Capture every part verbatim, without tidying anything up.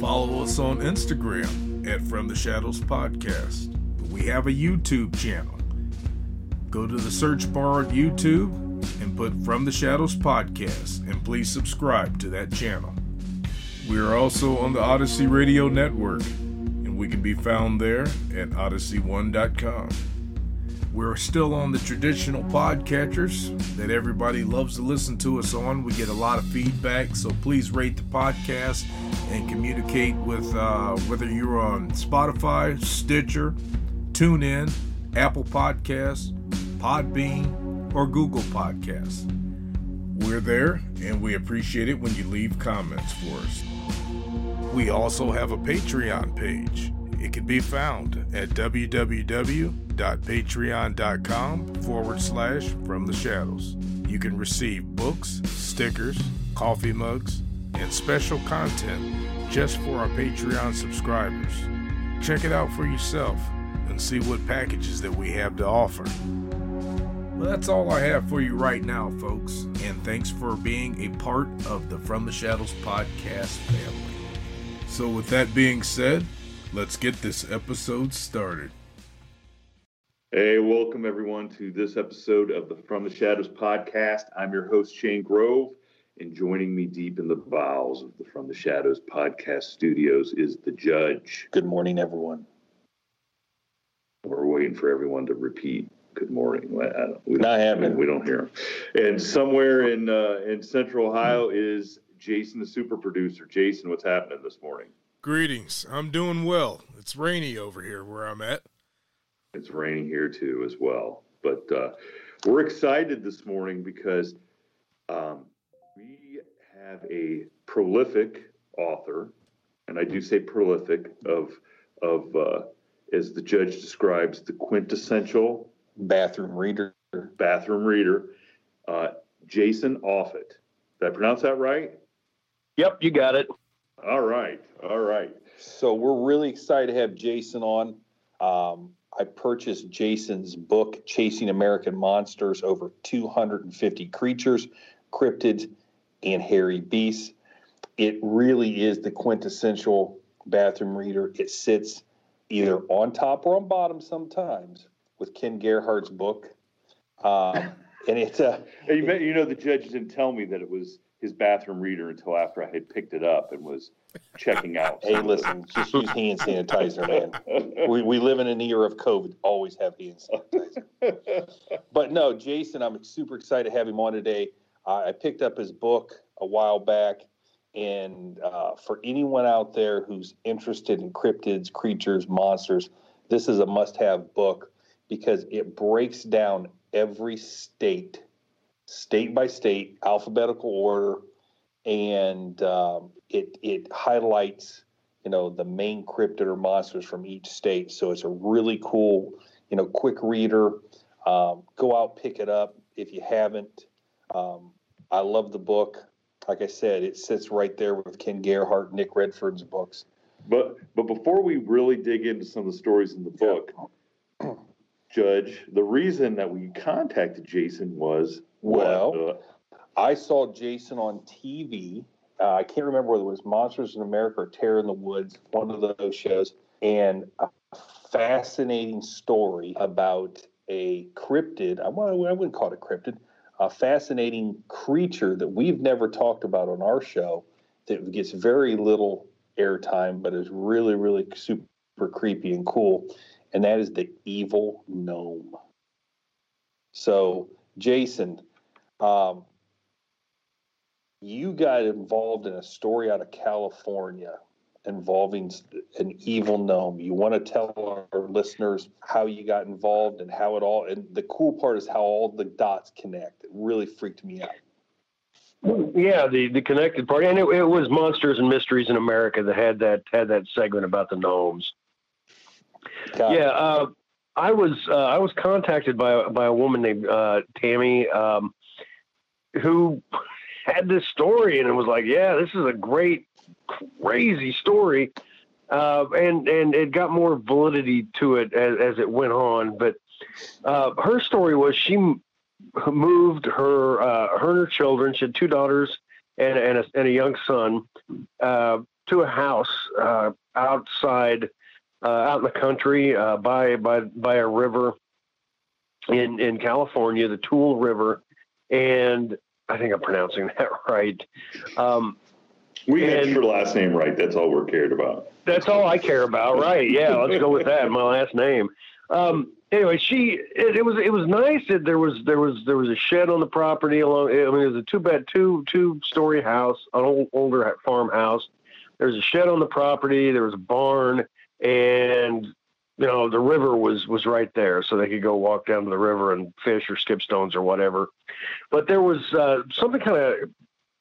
Follow us on Instagram at From the Shadows Podcast. We have a YouTube channel. Go to the search bar of YouTube and put From the Shadows Podcast, and please subscribe to that channel. We are also on the Odyssey Radio Network, and we can be found there at Odyssey one dot com. We're still on the traditional podcatchers that everybody loves to listen to us on. We get a lot of feedback, so please rate the podcast and communicate with uh, whether you're on Spotify, Stitcher, TuneIn, Apple Podcasts, Podbean, or Google Podcasts. We're there, and we appreciate it when you leave comments for us. We also have a Patreon page. It can be found at w w w dot patreon dot com forward slash from the shadows. You can receive books, stickers, coffee mugs, and special content just for our Patreon subscribers. Check it out for yourself and see what packages that we have to offer. Well, that's all I have for you right now, folks, and thanks for being a part of the From the Shadows podcast family. So with that being said, let's get this episode started. Hey, welcome everyone to this episode of the From the Shadows podcast. I'm your host, Shane Grove, and joining me deep in the bowels of the From the Shadows podcast studios is the Judge. Good morning, everyone. We're waiting for everyone to repeat good morning. I don't, we don't, Not happening. We don't hear them. And somewhere in uh, in Central Ohio is Jason, the super producer. Jason, what's happening this morning? Greetings. I'm doing well. It's rainy over here where I'm at. It's raining here, too, as well. But uh, we're excited this morning because um, we have a prolific author, and I do say prolific, of, of uh, as the Judge describes, the quintessential bathroom reader. Bathroom reader, uh, Jason Offutt. Did I pronounce that right? Yep, you got it. All right, all right. So we're really excited to have Jason on. Um, I purchased Jason's book, Chasing American Monsters, over two hundred fifty creatures, cryptids, and hairy beasts. It really is the quintessential bathroom reader. It sits either on top or on bottom sometimes with Ken Gerhardt's book. Uh, and it's a... Uh, you, you know, the Judge didn't tell me that it was his bathroom reader until after I had picked it up and was checking out. Hey, listen, just use hand sanitizer, man. We we live in an era of COVID. Always have hand sanitizer. But no, Jason, I'm super excited to have him on today. Uh, I picked up his book a while back, and uh, for anyone out there who's interested in cryptids, creatures, monsters, this is a must-have book because it breaks down every state state by state, alphabetical order, and um, it it highlights, you know, the main cryptid or monsters from each state. So it's a really cool, you know, quick reader. Um, go out, pick it up if you haven't. Um, I love the book. like I said, it sits right there with Ken Gerhardt, Nick Redfern's books. But but before we really dig into some of the stories in the book, yeah. Judge, the reason that we contacted Jason was well, what, uh, I saw Jason on T V. Uh, I can't remember whether it was Monsters in America or Terror in the Woods, one of those shows, and a fascinating story about a cryptid. I, well, I wouldn't call it a cryptid. A fascinating creature that we've never talked about on our show that gets very little airtime, but is really, really super creepy and cool. And that is the evil gnome. So, Jason, um, you got involved in a story out of California involving an evil gnome. You want to tell our listeners how you got involved and how it all, and the cool part is how all the dots connect. It really freaked me out. Yeah, the, the connected part, and it, it was Monsters and Mysteries in America that had that had that segment about the gnomes. Got yeah, uh, I was uh, I was contacted by by a woman named uh, Tammy um, who had this story, and it was like, yeah, this is a great, crazy story, uh, and and it got more validity to it as, as it went on. But uh, her story was she moved her uh, her and her children. She had two daughters and and a, and a young son uh, to a house uh, outside, uh, out in the country uh, by by by a river in in California, the Tuolumne River, and I think I'm pronouncing that right. Um, We get your last name right. That's all we're cared about. That's all I care about, right? Yeah, let's go with that. My last name. Um, anyway, she it, it was it was nice that there was there was there was a shed on the property. Along, I mean, it was a two bed two two story house, an old, older farmhouse. There was a shed on the property. There was a barn, and you know the river was was right there, so they could go walk down to the river and fish or skip stones or whatever. But there was uh, something kind of.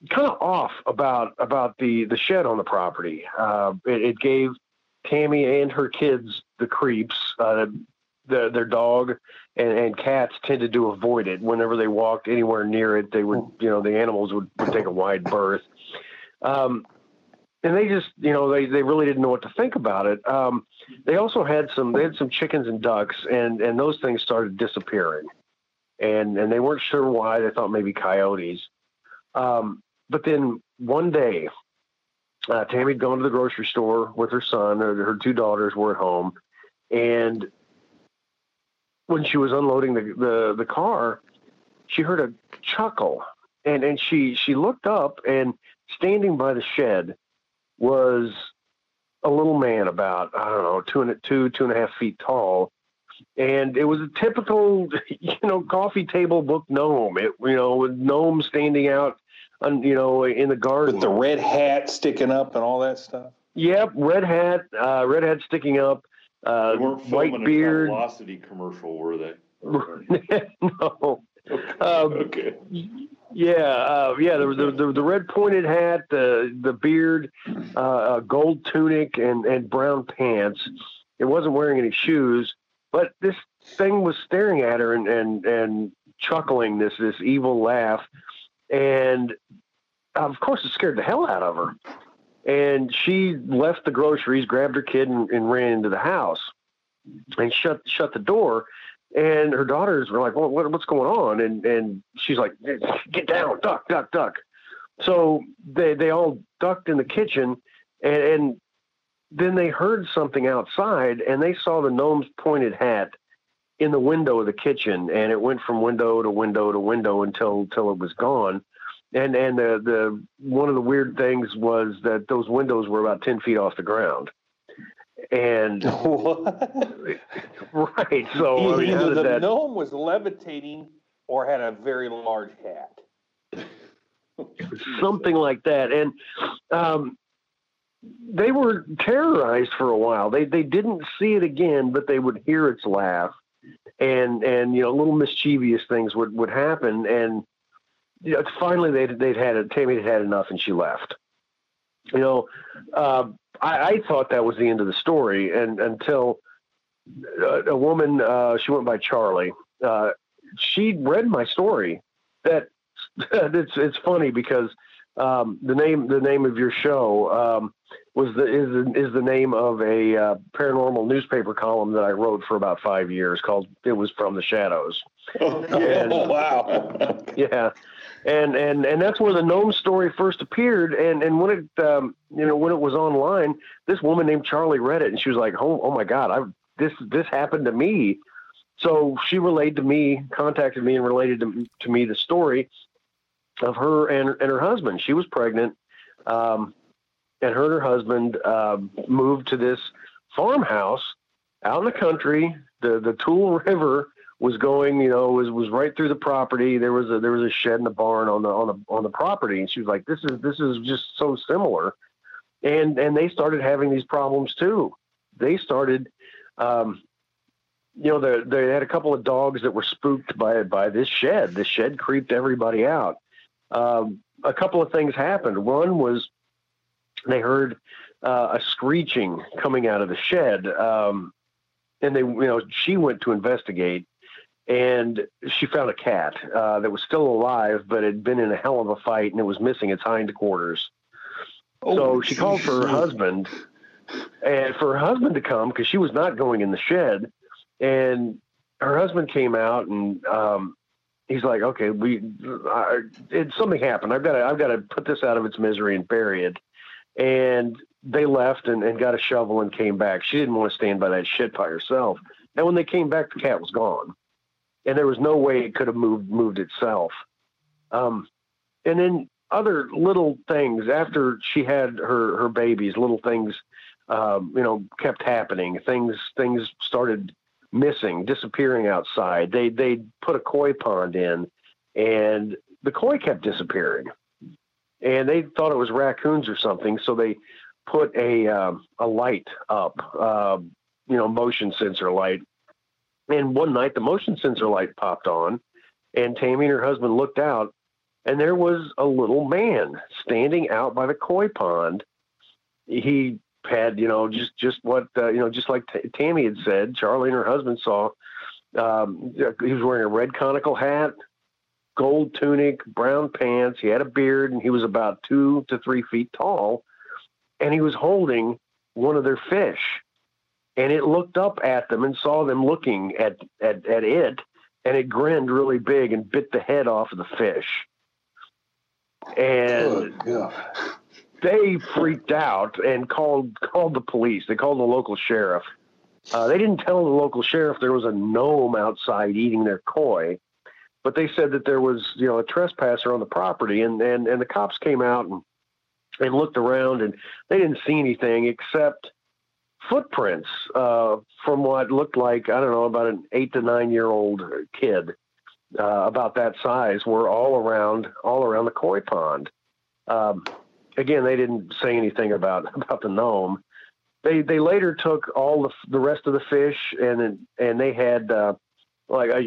kind of off about, about the, the shed on the property. Uh, it, it gave Tammy and her kids the creeps. Uh, the, their dog and, and cats tended to avoid it. Whenever they walked anywhere near it, they would, you know, the animals would, would take a wide berth. Um, and they just, you know, they, they really didn't know what to think about it. Um, they also had some, they had some chickens and ducks and, and those things started disappearing and, and they weren't sure why. They thought maybe coyotes. Um, But then one day, uh, Tammy had gone to the grocery store with her son. Her, her two daughters were at home, and when she was unloading the, the, the car, she heard a chuckle, and and she she looked up, and standing by the shed was a little man about I don't know two and two two and a half feet tall, and it was a typical you know coffee table book gnome. It you know with gnome standing out. Um, you know, in the garden. With the red hat sticking up and all that stuff? Yep, red hat, uh, red hat sticking up, uh, white beard. They weren't filming a Velocity commercial, were they? No. Okay. Um, okay. Yeah, uh, yeah, there was the, the, the red pointed hat, the, the beard, uh, a gold tunic, and, and brown pants. It wasn't wearing any shoes, but this thing was staring at her and, and, and chuckling this this evil laugh. And of course, it scared the hell out of her. And she left the groceries, grabbed her kid, and, and ran into the house, and shut shut the door. And her daughters were like, "Well, what, what's going on?" And and she's like, "Get down, duck, duck, duck." So they they all ducked in the kitchen, and, and then they heard something outside, and they saw the gnome's pointed hat in the window of the kitchen, and it went from window to window to window until until it was gone. And and the the one of the weird things was that those windows were about ten feet off the ground. And what? Right, so I mean, either the that... gnome was levitating or had a very large hat, something like that. And um, they were terrorized for a while. They they didn't see it again, but they would hear its laugh. And, and, you know, little mischievous things would, would happen. And, you know, finally they'd, they'd had it. Tammy had had enough and she left. You know, uh, I, I thought that was the end of the story. And until a, a woman, uh, she went by Charlie. Uh, she read my story. That it's, it's funny because um, the name, the name of your show um, was the, is, is the name of a uh, paranormal newspaper column that I wrote for about five years called, it was From the Shadows. Oh, and, wow. Yeah. And, and, and that's where the gnome story first appeared. And, and when it, um, you know, when it was online, this woman named Charlie read it and she was like, Oh, oh my God, I've, this, this happened to me. So she relayed to me, contacted me and related to, to me the story of her and, and her husband. She was pregnant, um, and her and her husband uh, moved to this farmhouse out in the country. The the Tuolumne River was going, you know, was was right through the property. There was a there was a shed and a barn on the on the on the property, and she was like, "This is this is just so similar," and and they started having these problems too. They started. Um, You know, they had a couple of dogs that were spooked by by this shed. This shed creeped everybody out. Um, a couple of things happened. One was they heard uh, a screeching coming out of the shed, um, and they, you know, she went to investigate, and she found a cat uh, that was still alive, but had been in a hell of a fight, and it was missing its hindquarters. Oh, so she geez. called for her husband, and for her husband to come because she was not going in the shed. And her husband came out, and um, he's like, "Okay, we, I, it, something happened. I've got to, I've got to put this out of its misery and bury it." And they left and, and got a shovel and came back. She didn't want to stand by that shit by herself. And when they came back, the cat was gone, and there was no way it could have moved moved itself. Um, and then other little things after she had her her babies, little things, um, you know, kept happening. Things things started. missing, disappearing outside. They they put a koi pond in, and the koi kept disappearing. And they thought it was raccoons or something, so they put a um, a light up, uh, you know, motion sensor light. And one night, the motion sensor light popped on, and Tammy and her husband looked out, and there was a little man standing out by the koi pond. He had, you know, just, just what, uh, you know, just like T- Tammy had said, Charlie and her husband saw, um, he was wearing a red conical hat, gold tunic, brown pants. He had a beard, and he was about two to three feet tall, and he was holding one of their fish, and it looked up at them and saw them looking at, at, at it. And it grinned really big and bit the head off of the fish. And oh, yeah. They freaked out and called called the police. They called the local sheriff. Uh, they didn't tell the local sheriff there was a gnome outside eating their koi, but they said that there was, you know, a trespasser on the property. And and, and the cops came out and, and looked around, and they didn't see anything except footprints uh, from what looked like, I don't know, about an eight to nine year old kid uh, about that size were all around all around the koi pond. Um, Again, they didn't say anything about, about the gnome. They they later took all the the rest of the fish, and and they had uh, like a,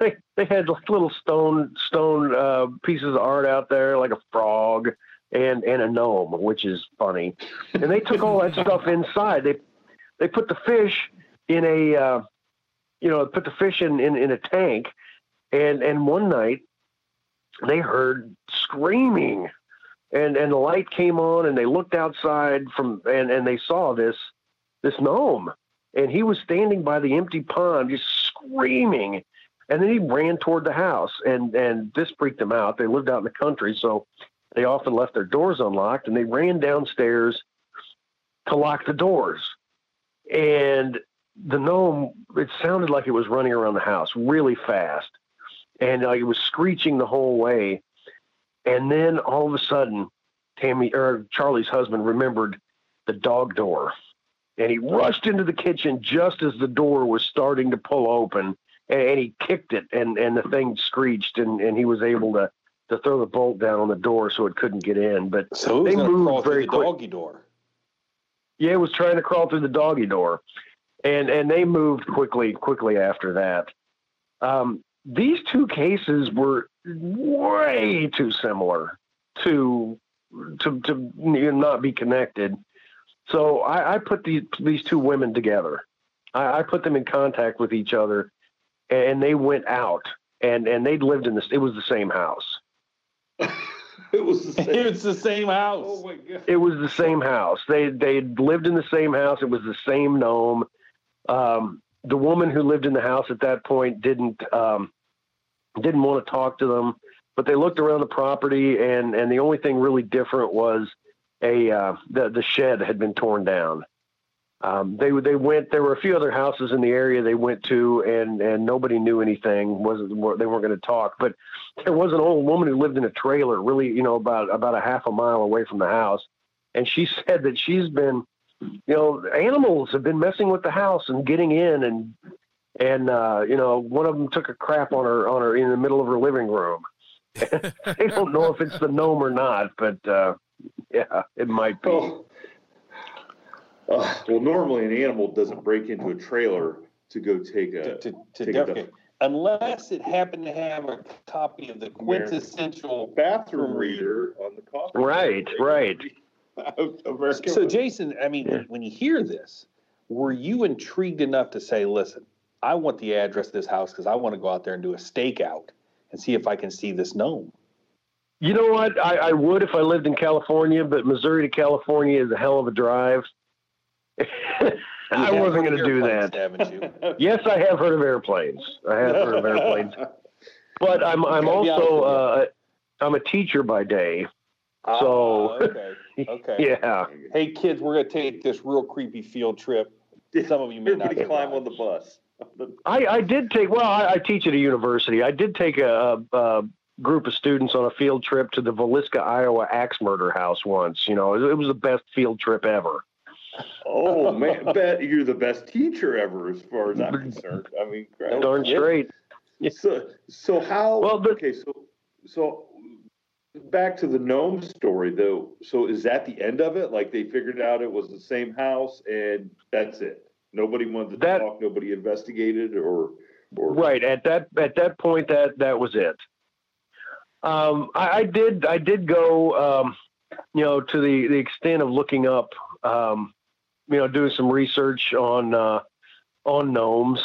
they they had like little stone stone uh, pieces of art out there, like a frog and and a gnome, which is funny. And they took all that stuff inside. They they put the fish in a uh, you know put the fish in, in, in a tank, and and one night they heard screaming. And and the light came on, and they looked outside from and, and they saw this this gnome, and he was standing by the empty pond just screaming, and then he ran toward the house, and and this freaked them out. They lived out in the country, so they often left their doors unlocked, and they ran downstairs to lock the doors. And the gnome, it sounded like it was running around the house really fast, and uh, it was screeching the whole way. And then all of a sudden, Tammy or Charlie's husband remembered the dog door, and he rushed into the kitchen just as the door was starting to pull open, and, and he kicked it, and, and the thing screeched, and, and he was able to, to throw the bolt down on the door so it couldn't get in. But so they moved very quick. Doggy door. Yeah, it was trying to crawl through the doggy door, and and they moved quickly, quickly after that. Um, these two cases were way too similar to to to not be connected. So I, I put these these two women together. I, I put them in contact with each other, and they went out and and they'd lived in this. It was the same house. It was the same. It was the same house. Oh my God. It was the same house. They they lived in the same house. It was the same gnome. Um, the woman who lived in the house at that point didn't um, didn't want to talk to them. But they looked around the property, and and the only thing really different was a uh, the the shed had been torn down. Um, they they went. There were a few other houses in the area they went to, and, and nobody knew anything. wasn't They weren't going to talk. But there was an old woman who lived in a trailer, really, you know, about about a half a mile away from the house, and she said that she's been, you know, animals have been messing with the house and getting in, and and uh, you know, one of them took a crap on her on her in the middle of her living room. They don't know if it's the gnome or not, but uh, yeah, it might be. Oh. Uh, well, normally an animal doesn't break into a trailer to go take a to, to, to take defecate, unless it happened to have a copy of the quintessential bathroom reader on the coffee. Right, right. So, Jason, I mean, yeah. when you hear this, were you intrigued enough to say, "Listen, I want the address of this house because I want to go out there and do a stakeout and see if I can see this gnome"? You know what? I, I would if I lived in California, but Missouri to California is a hell of a drive. I wasn't going to do that. Haven't you? Yes, I have heard of airplanes. I have heard of airplanes, but I'm I'm also uh, I'm a teacher by day. Ah, so okay, okay, yeah. Hey kids, we're going to take this real creepy field trip. Some of you may not climb on the bus. I, I did take. Well, I, I teach at a university. I did take a, a, a group of students on a field trip to the Villisca, Iowa axe murder house once. You know, it, it was the best field trip ever. Oh man, bet you're the best teacher ever, as far as I'm concerned. I mean, darn straight. So, so how? Well, but, okay, so so back to the gnome story though. So is that the end of it? Like they figured out it was the same house, and that's it. Nobody wanted to that, talk. Nobody investigated, or, or right at that at that point that that was it. Um, I, I did I did go, um, you know, to the the extent of looking up. Um, you know, doing some research on, uh, on gnomes.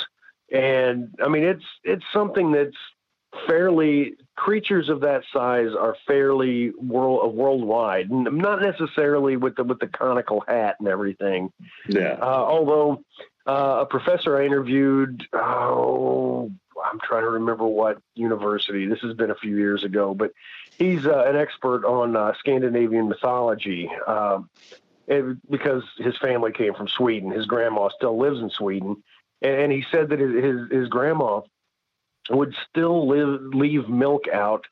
And I mean, it's, it's something that's fairly, creatures of that size are fairly world worldwide, not necessarily with the, with the conical hat and everything. Yeah. Uh, although, uh, a professor I interviewed, oh, I'm trying to remember what university, this has been a few years ago, but he's uh, an expert on, uh, Scandinavian mythology. Um, It, because his family came from Sweden. His grandma still lives in Sweden. And, and he said that his, his, his grandma would still live, leave milk out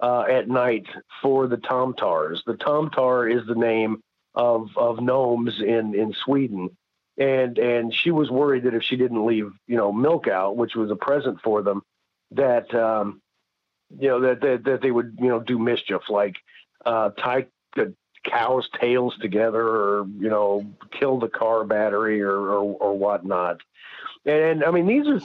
uh, at night for the tomtars. The tomtar is the name of, of gnomes in, in Sweden. And, and she was worried that if she didn't leave, you know, milk out, which was a present for them, that, um, you know, that, that, that they would, you know, do mischief, like uh, tie the cows' tails together, or you know, kill the car battery, or or, or whatnot. And I mean, these are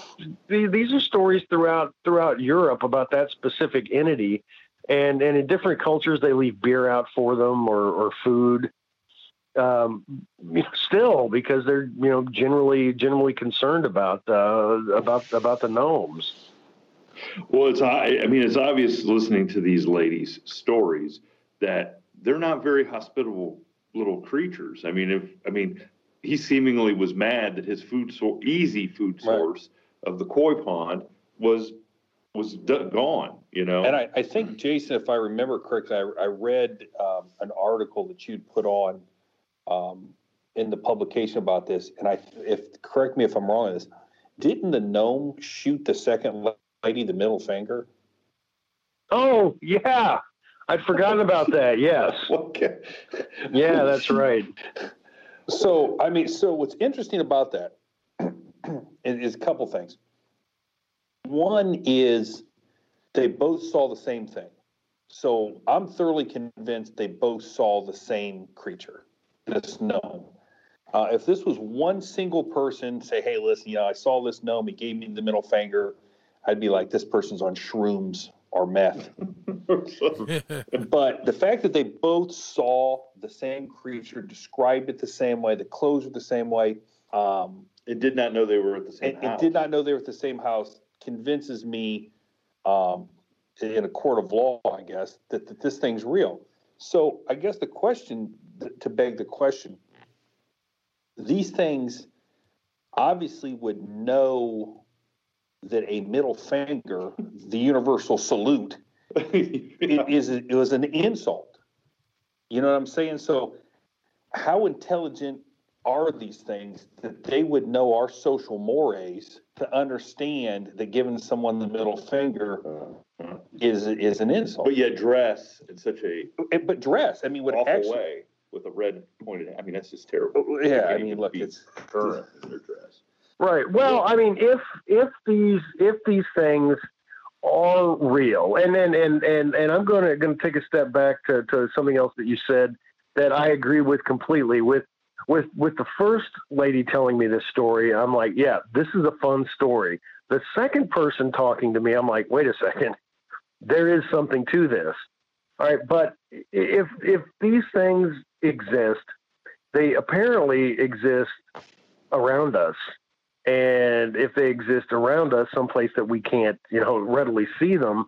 these are stories throughout throughout Europe about that specific entity, and and in different cultures they leave beer out for them, or or food, um, you know, still because they're you know generally generally concerned about uh, about about the gnomes. Well, it's I, I mean it's obvious listening to these ladies' stories that they're not very hospitable little creatures. I mean, if I mean, he seemingly was mad that his food so easy food source right. of the koi pond was was d- gone. You know, and I, I think Jason, if I remember correctly, I, I read um, an article that you'd put on um, in the publication about this. And I, if correct me if I'm wrong on this, didn't the gnome shoot the second lady the middle finger? Oh yeah. I'd forgotten about that. Yes. Okay. Yeah, that's right. So, I mean, so what's interesting about that is a couple things. One is they both saw the same thing. So I'm thoroughly convinced they both saw the same creature, this gnome. Uh, if this was one single person, say, hey, listen, you know, I saw this gnome, he gave me the middle finger, I'd be like, this person's on shrooms or meth. But the fact that they both saw the same creature, described it the same way, the clothes were the same way, um, it did not know they were at the same it, house. It did not know they were at the same house convinces me um, in a court of law, I guess, that, that this thing's real. So I guess the question, to beg the question, these things obviously would know that a middle finger, the universal salute, yeah. it is it was an insult. You know what I'm saying? So how intelligent are these things that they would know our social mores to understand that giving someone the middle finger is is an insult? But yet dress in such a but dress. I mean, would awful actually, way with a red pointed. I mean, that's just terrible. Yeah, I mean, look, it's current in their dress. Right. Well, I mean, if if these if these things are real, and then and, and, and I'm going to going to take a step back to, to something else that you said that I agree with completely. With with with the first lady telling me this story, I'm like, yeah, this is a fun story. The second person talking to me, I'm like, wait a second, there is something to this. All right, but if if these things exist, they apparently exist around us. And if they exist around us, someplace that we can't, you know, readily see them,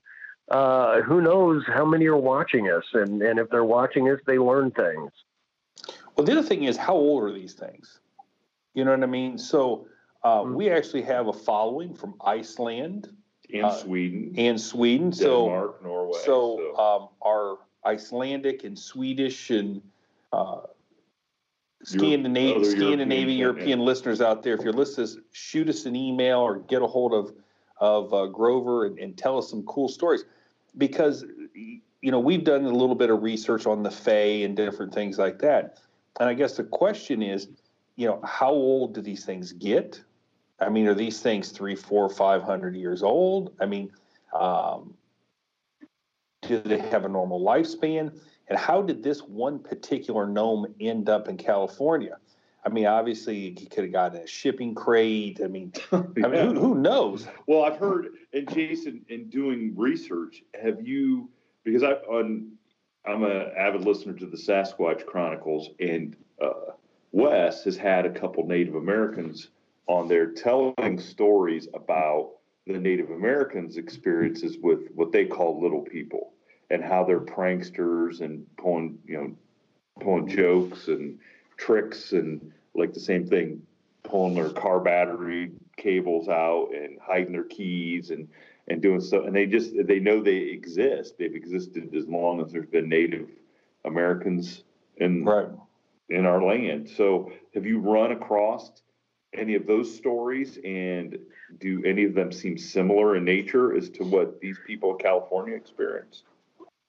uh, who knows how many are watching us? And, and if they're watching us, they learn things. Well, the other thing is, how old are these things? You know what I mean? So uh, mm-hmm. we actually have a following from Iceland. And uh, Sweden. And Sweden. Denmark, so, Norway. So, so. Um, our Icelandic and Swedish and... Uh, Scandinavian, Scandinavian European, European listeners out there, if you're listening, shoot us an email or get a hold of of uh, Grover and, and tell us some cool stories, because you know we've done a little bit of research on the Fae and different things like that. And I guess the question is, you know, how old do these things get? I mean, are these things three, four, five hundred years old? I mean, um, do they have a normal lifespan? And how did this one particular gnome end up in California? I mean, obviously, he could have gotten a shipping crate. I mean, yeah. I mean, who, who knows? Well, I've heard, and Jason, in doing research, have you? Because I, on, I'm an avid listener to the Sasquatch Chronicles, and uh, Wes has had a couple Native Americans on there telling stories about the Native Americans' experiences with what they call little people. And how they're pranksters and pulling, you know, pulling jokes and tricks and like the same thing, pulling their car battery cables out and hiding their keys and, and doing stuff. And they just, they know they exist. They've existed as long as there's been Native Americans in, right. in our land. So have you run across any of those stories, and do any of them seem similar in nature as to what these people in California experienced?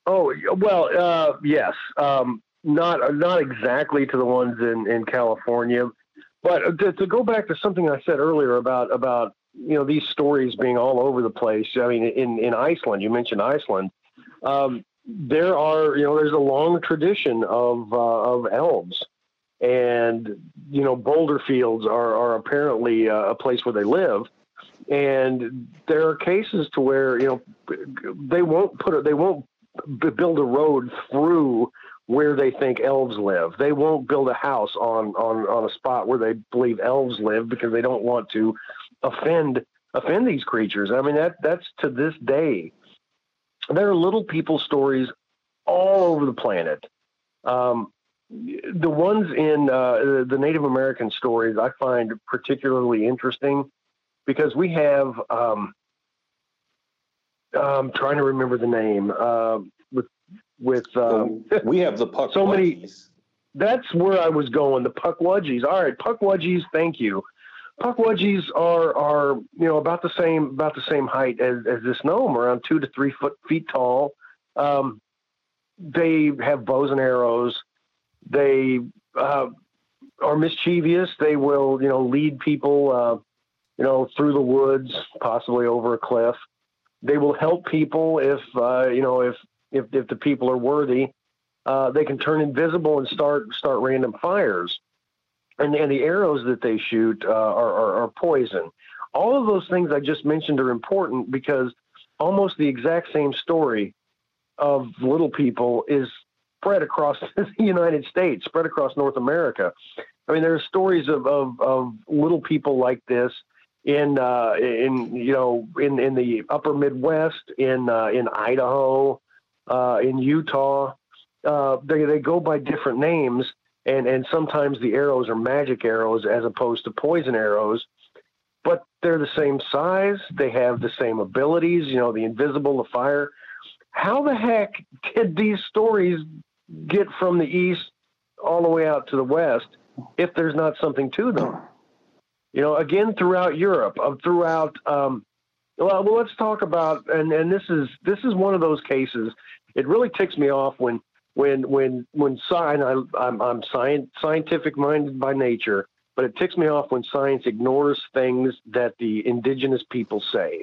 Oh, well, uh, yes. Um, not not exactly to the ones in, in California, but to, to go back to something I said earlier about, about, you know, these stories being all over the place. I mean, in, in Iceland, you mentioned Iceland. Um, there are, you know, there's a long tradition of, uh, of elves, and, you know, boulder fields are, are apparently a place where they live. And there are cases to where, you know, they won't put they won't, build a road through where they think elves live. They won't build a house on, on, on a spot where they believe elves live, because they don't want to offend, offend these creatures. I mean, that that's to this day. There are little people stories all over the planet. Um, the ones in uh, the Native American stories I find particularly interesting, because we have, um, I'm trying to remember the name. Uh, with with uh, we have the Pukwudgies. So many. That's where I was going. The Pukwudgies. All right, Pukwudgies. Thank you. Pukwudgies are are you know about the same about the same height as, as this gnome, around two to three foot feet tall. Um, they have bows and arrows. They uh, are mischievous. They will you know lead people uh, you know through the woods, possibly over a cliff. They will help people if, uh, you know, if, if, if the people are worthy. Uh, they can turn invisible and start start random fires. And, and the arrows that they shoot uh, are, are, are poison. All of those things I just mentioned are important, because almost the exact same story of little people is spread across the United States, spread across North America. I mean, there are stories of, of, of little people like this in, uh, in, you know, in, in the upper Midwest, in, uh, in Idaho, uh, in Utah, uh, they, they go by different names. And, and sometimes the arrows are magic arrows as opposed to poison arrows, but they're the same size. They have the same abilities, you know, the invisible, the fire. How the heck did these stories get from the East all the way out to the West if there's not something to them? You know, again, throughout Europe, throughout, um, well, let's talk about, and, and this is, this is one of those cases. It really ticks me off when, when, when, when science, I, I'm, I'm science, scientific minded by nature, but it ticks me off when science ignores things that the indigenous people say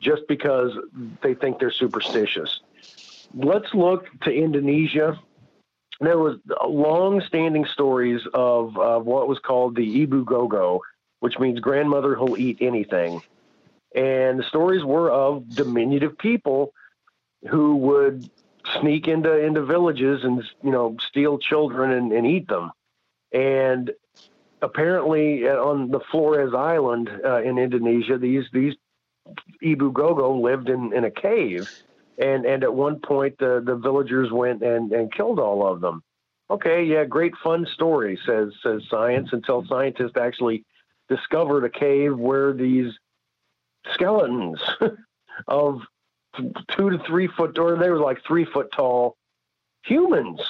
just because they think they're superstitious. Let's look to Indonesia. There was long-standing stories of, of what was called the Ibu Gogo, which means grandmother who'll eat anything. And the stories were of diminutive people who would sneak into, into villages and, you know, steal children and, and eat them. And apparently on the Flores Island uh, in Indonesia, these, these Ibu Gogo lived in, in a cave. And and at one point, the, the villagers went and, and killed all of them. Okay, yeah, great fun story, says says science, until scientists actually discovered a cave where these skeletons of two to three foot, or they were like three foot tall humans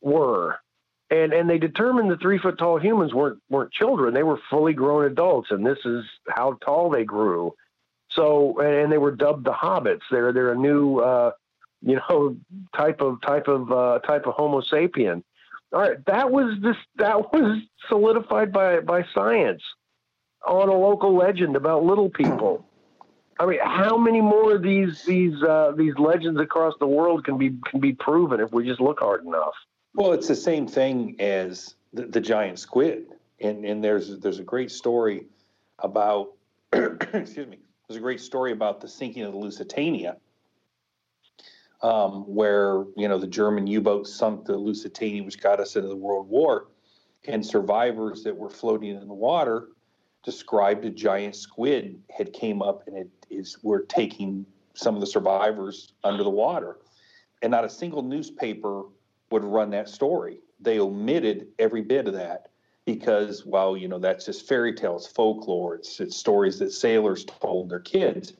were. And and they determined the three foot tall humans weren't weren't children. They were fully grown adults, and this is how tall they grew. So, and they were dubbed the hobbits. They're, they're a new, uh, you know, type of, type of, uh, type of Homo sapien. All right. That was this, that was solidified by, by science on a local legend about little people. I mean, how many more of these, these, uh, these legends across the world can be, can be proven if we just look hard enough? Well, it's the same thing as the, the giant squid. And, and there's, there's a great story about, excuse me. There's a great story about the sinking of the Lusitania, um, where, you know, the German U-boat sunk the Lusitania, which got us into the World War. And survivors that were floating in the water described a giant squid had came up and it is were taking some of the survivors under the water. And not a single newspaper would run that story. They omitted every bit of that. Because, well, you know, that's just fairy tales, folklore. It's, it's stories that sailors told their kids,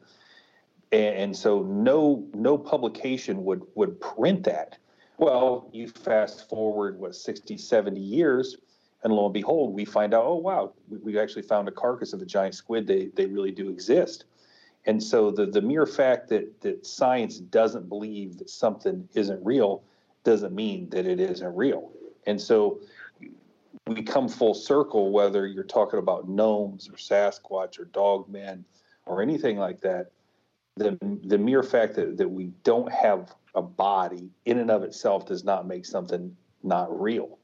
and, and so no no publication would would print that. Well, you fast forward what sixty, seventy years, and lo and behold, we find out, oh wow, we, we actually found a carcass of a giant squid. They they really do exist, and so the the mere fact that that science doesn't believe that something isn't real doesn't mean that it isn't real, and so. We come full circle, whether you're talking about gnomes or Sasquatch or dogmen or anything like that. The, the mere fact that, that we don't have a body in and of itself does not make something not real.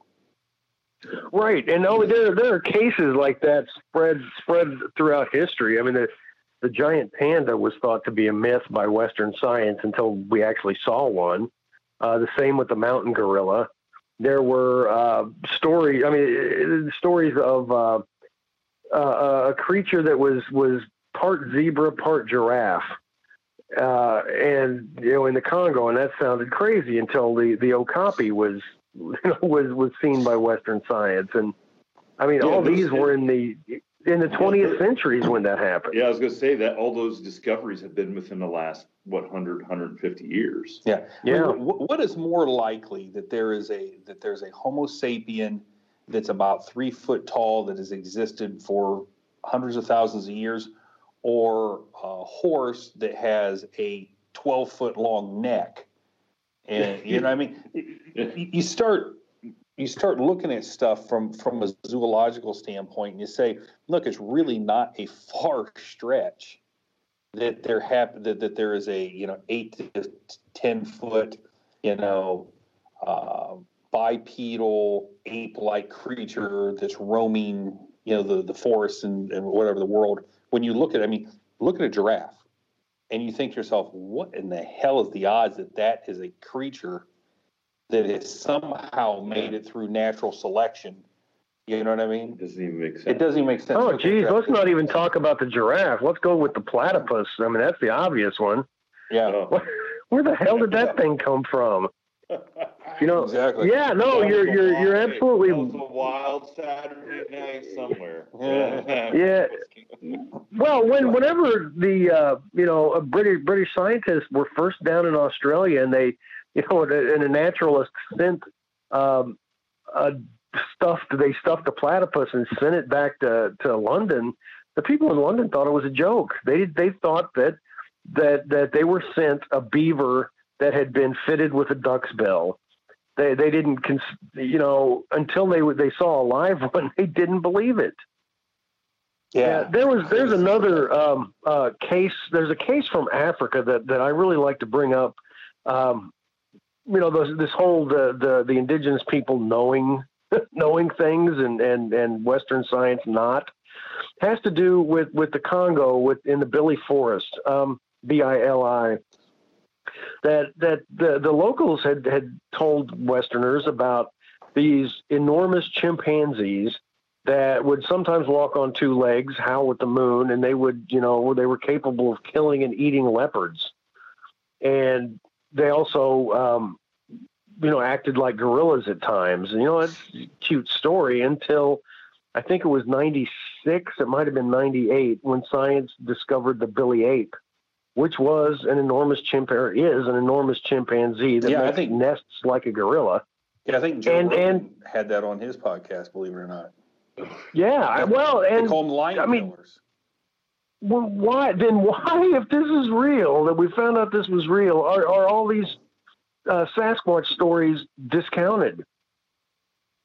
Right. And oh, there, there are cases like that spread spread throughout history. I mean, the, the giant panda was thought to be a myth by Western science until we actually saw one. Uh, the same with the mountain gorilla. There were uh, stories. I mean, stories of uh, uh, a creature that was was part zebra, part giraffe, uh, and you know, in the Congo, and that sounded crazy until the, the okapi was you know, was was seen by Western science, and I mean, yeah, all these were in the in the twentieth centuries when that happened. Yeah, I was going to say that all those discoveries have been within the last. What one hundred, one hundred fifty years? Yeah, yeah. I mean, what, what is more likely that there is a that there's a Homo sapien that's about three foot tall that has existed for hundreds of thousands of years, or a horse that has a twelve foot long neck? And you know, I mean, you start you start looking at stuff from from a zoological standpoint, and you say, look, it's really not a far stretch. That there hap- that, that there is a you know eight to ten foot you know uh, bipedal ape-like creature that's roaming you know the the forest and, and whatever the world. When you look at I mean look at a giraffe and you think to yourself, what in the hell is the odds that that is a creature that has somehow made it through natural selection You know what I mean? It doesn't even make sense. It doesn't even make sense. Oh, geez, let's not even talk about the giraffe. Let's go with the platypus. I mean, that's the obvious one. Yeah. No. Where the hell did that thing come from? You know, exactly. Yeah, no, you're you're wild, you're absolutely. It was a wild Saturday night somewhere. Yeah. Yeah. Well, when whenever the uh, you know British British scientists were first down in Australia, and they, you know, and a naturalist sent um, a stuffed they stuffed a platypus and sent it back to to London. The people in London thought it was a joke. They they thought that that that they were sent a beaver that had been fitted with a duck's bill. They they didn't, cons- you know, until they they saw a live one, they didn't believe it. Yeah, yeah there was there's another um, uh, case. There's a case from Africa that, that I really like to bring up. Um, you know, those, this whole the, the the indigenous people knowing knowing things and, and, and Western science not has to do with, with the Congo with in the Bili Forest, um, B I L I. That that the, the locals had, had told Westerners about these enormous chimpanzees that would sometimes walk on two legs, howl at the moon, and they would, you know, they were capable of killing and eating leopards. And they also, um, you know, acted like gorillas at times. And, you know, it's a cute story until I think it was ninety-six, it might have been ninety-eight, when science discovered the Bili ape, which was an enormous chimp or is an enormous chimpanzee that yeah, makes I think, nests like a gorilla. Yeah, I think Joe and, and, had that on his podcast, believe it or not. Yeah, well, and they call them lion I mean, killers. Well, why then? Why, if this is real, that we found out this was real, are, are all these uh, Sasquatch stories discounted?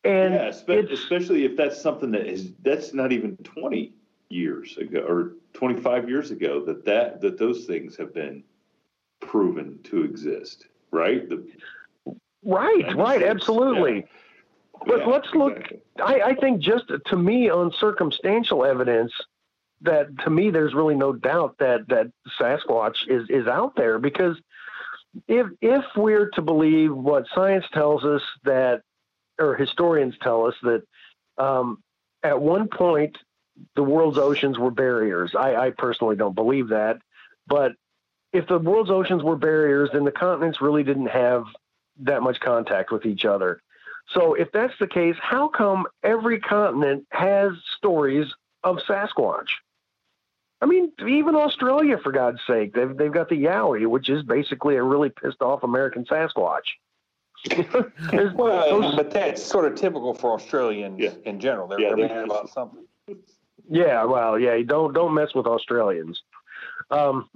And yeah, especially, especially if that's something that is that's not even twenty years ago or twenty-five years ago that, that that those things have been proven to exist, right? The, right, right, absolutely. Yeah. But yeah, let's look, exactly. I, I think just to me on circumstantial evidence that to me there's really no doubt that, that Sasquatch is, is out there because if if we're to believe what science tells us that, or historians tell us that um, at one point, the world's oceans were barriers. I, I personally don't believe that. But if the world's oceans were barriers, then the continents really didn't have that much contact with each other. So if that's the case, how come every continent has stories of Sasquatch? I mean, even Australia, for God's sake, they've, they've got the Yowie, which is basically a really pissed off American Sasquatch. well, those... But that's sort of typical for Australians yeah. in general. They're, yeah, they're mad about something. Yeah, well, yeah, don't don't mess with Australians. Um,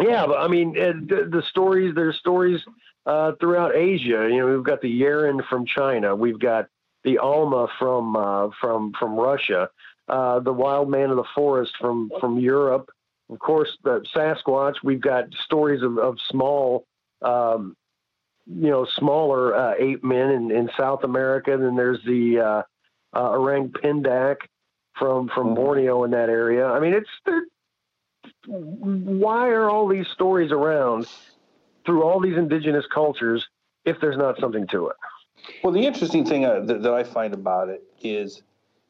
yeah, but I mean, it, the, the stories, there's stories uh, throughout Asia. You know, we've got the Yeren from China. We've got the Alma from uh, from from Russia. Uh, the Wild Man of the Forest from, from Europe. Of course, the Sasquatch. We've got stories of, of small, um, you know, smaller uh, ape men in, in South America. Then there's the uh, uh, Orang Pindak. From from mm-hmm. Borneo in that area. I mean, it's why are all these stories around through all these indigenous cultures if there's not something to it? Well, the interesting thing uh, that, that I find about it is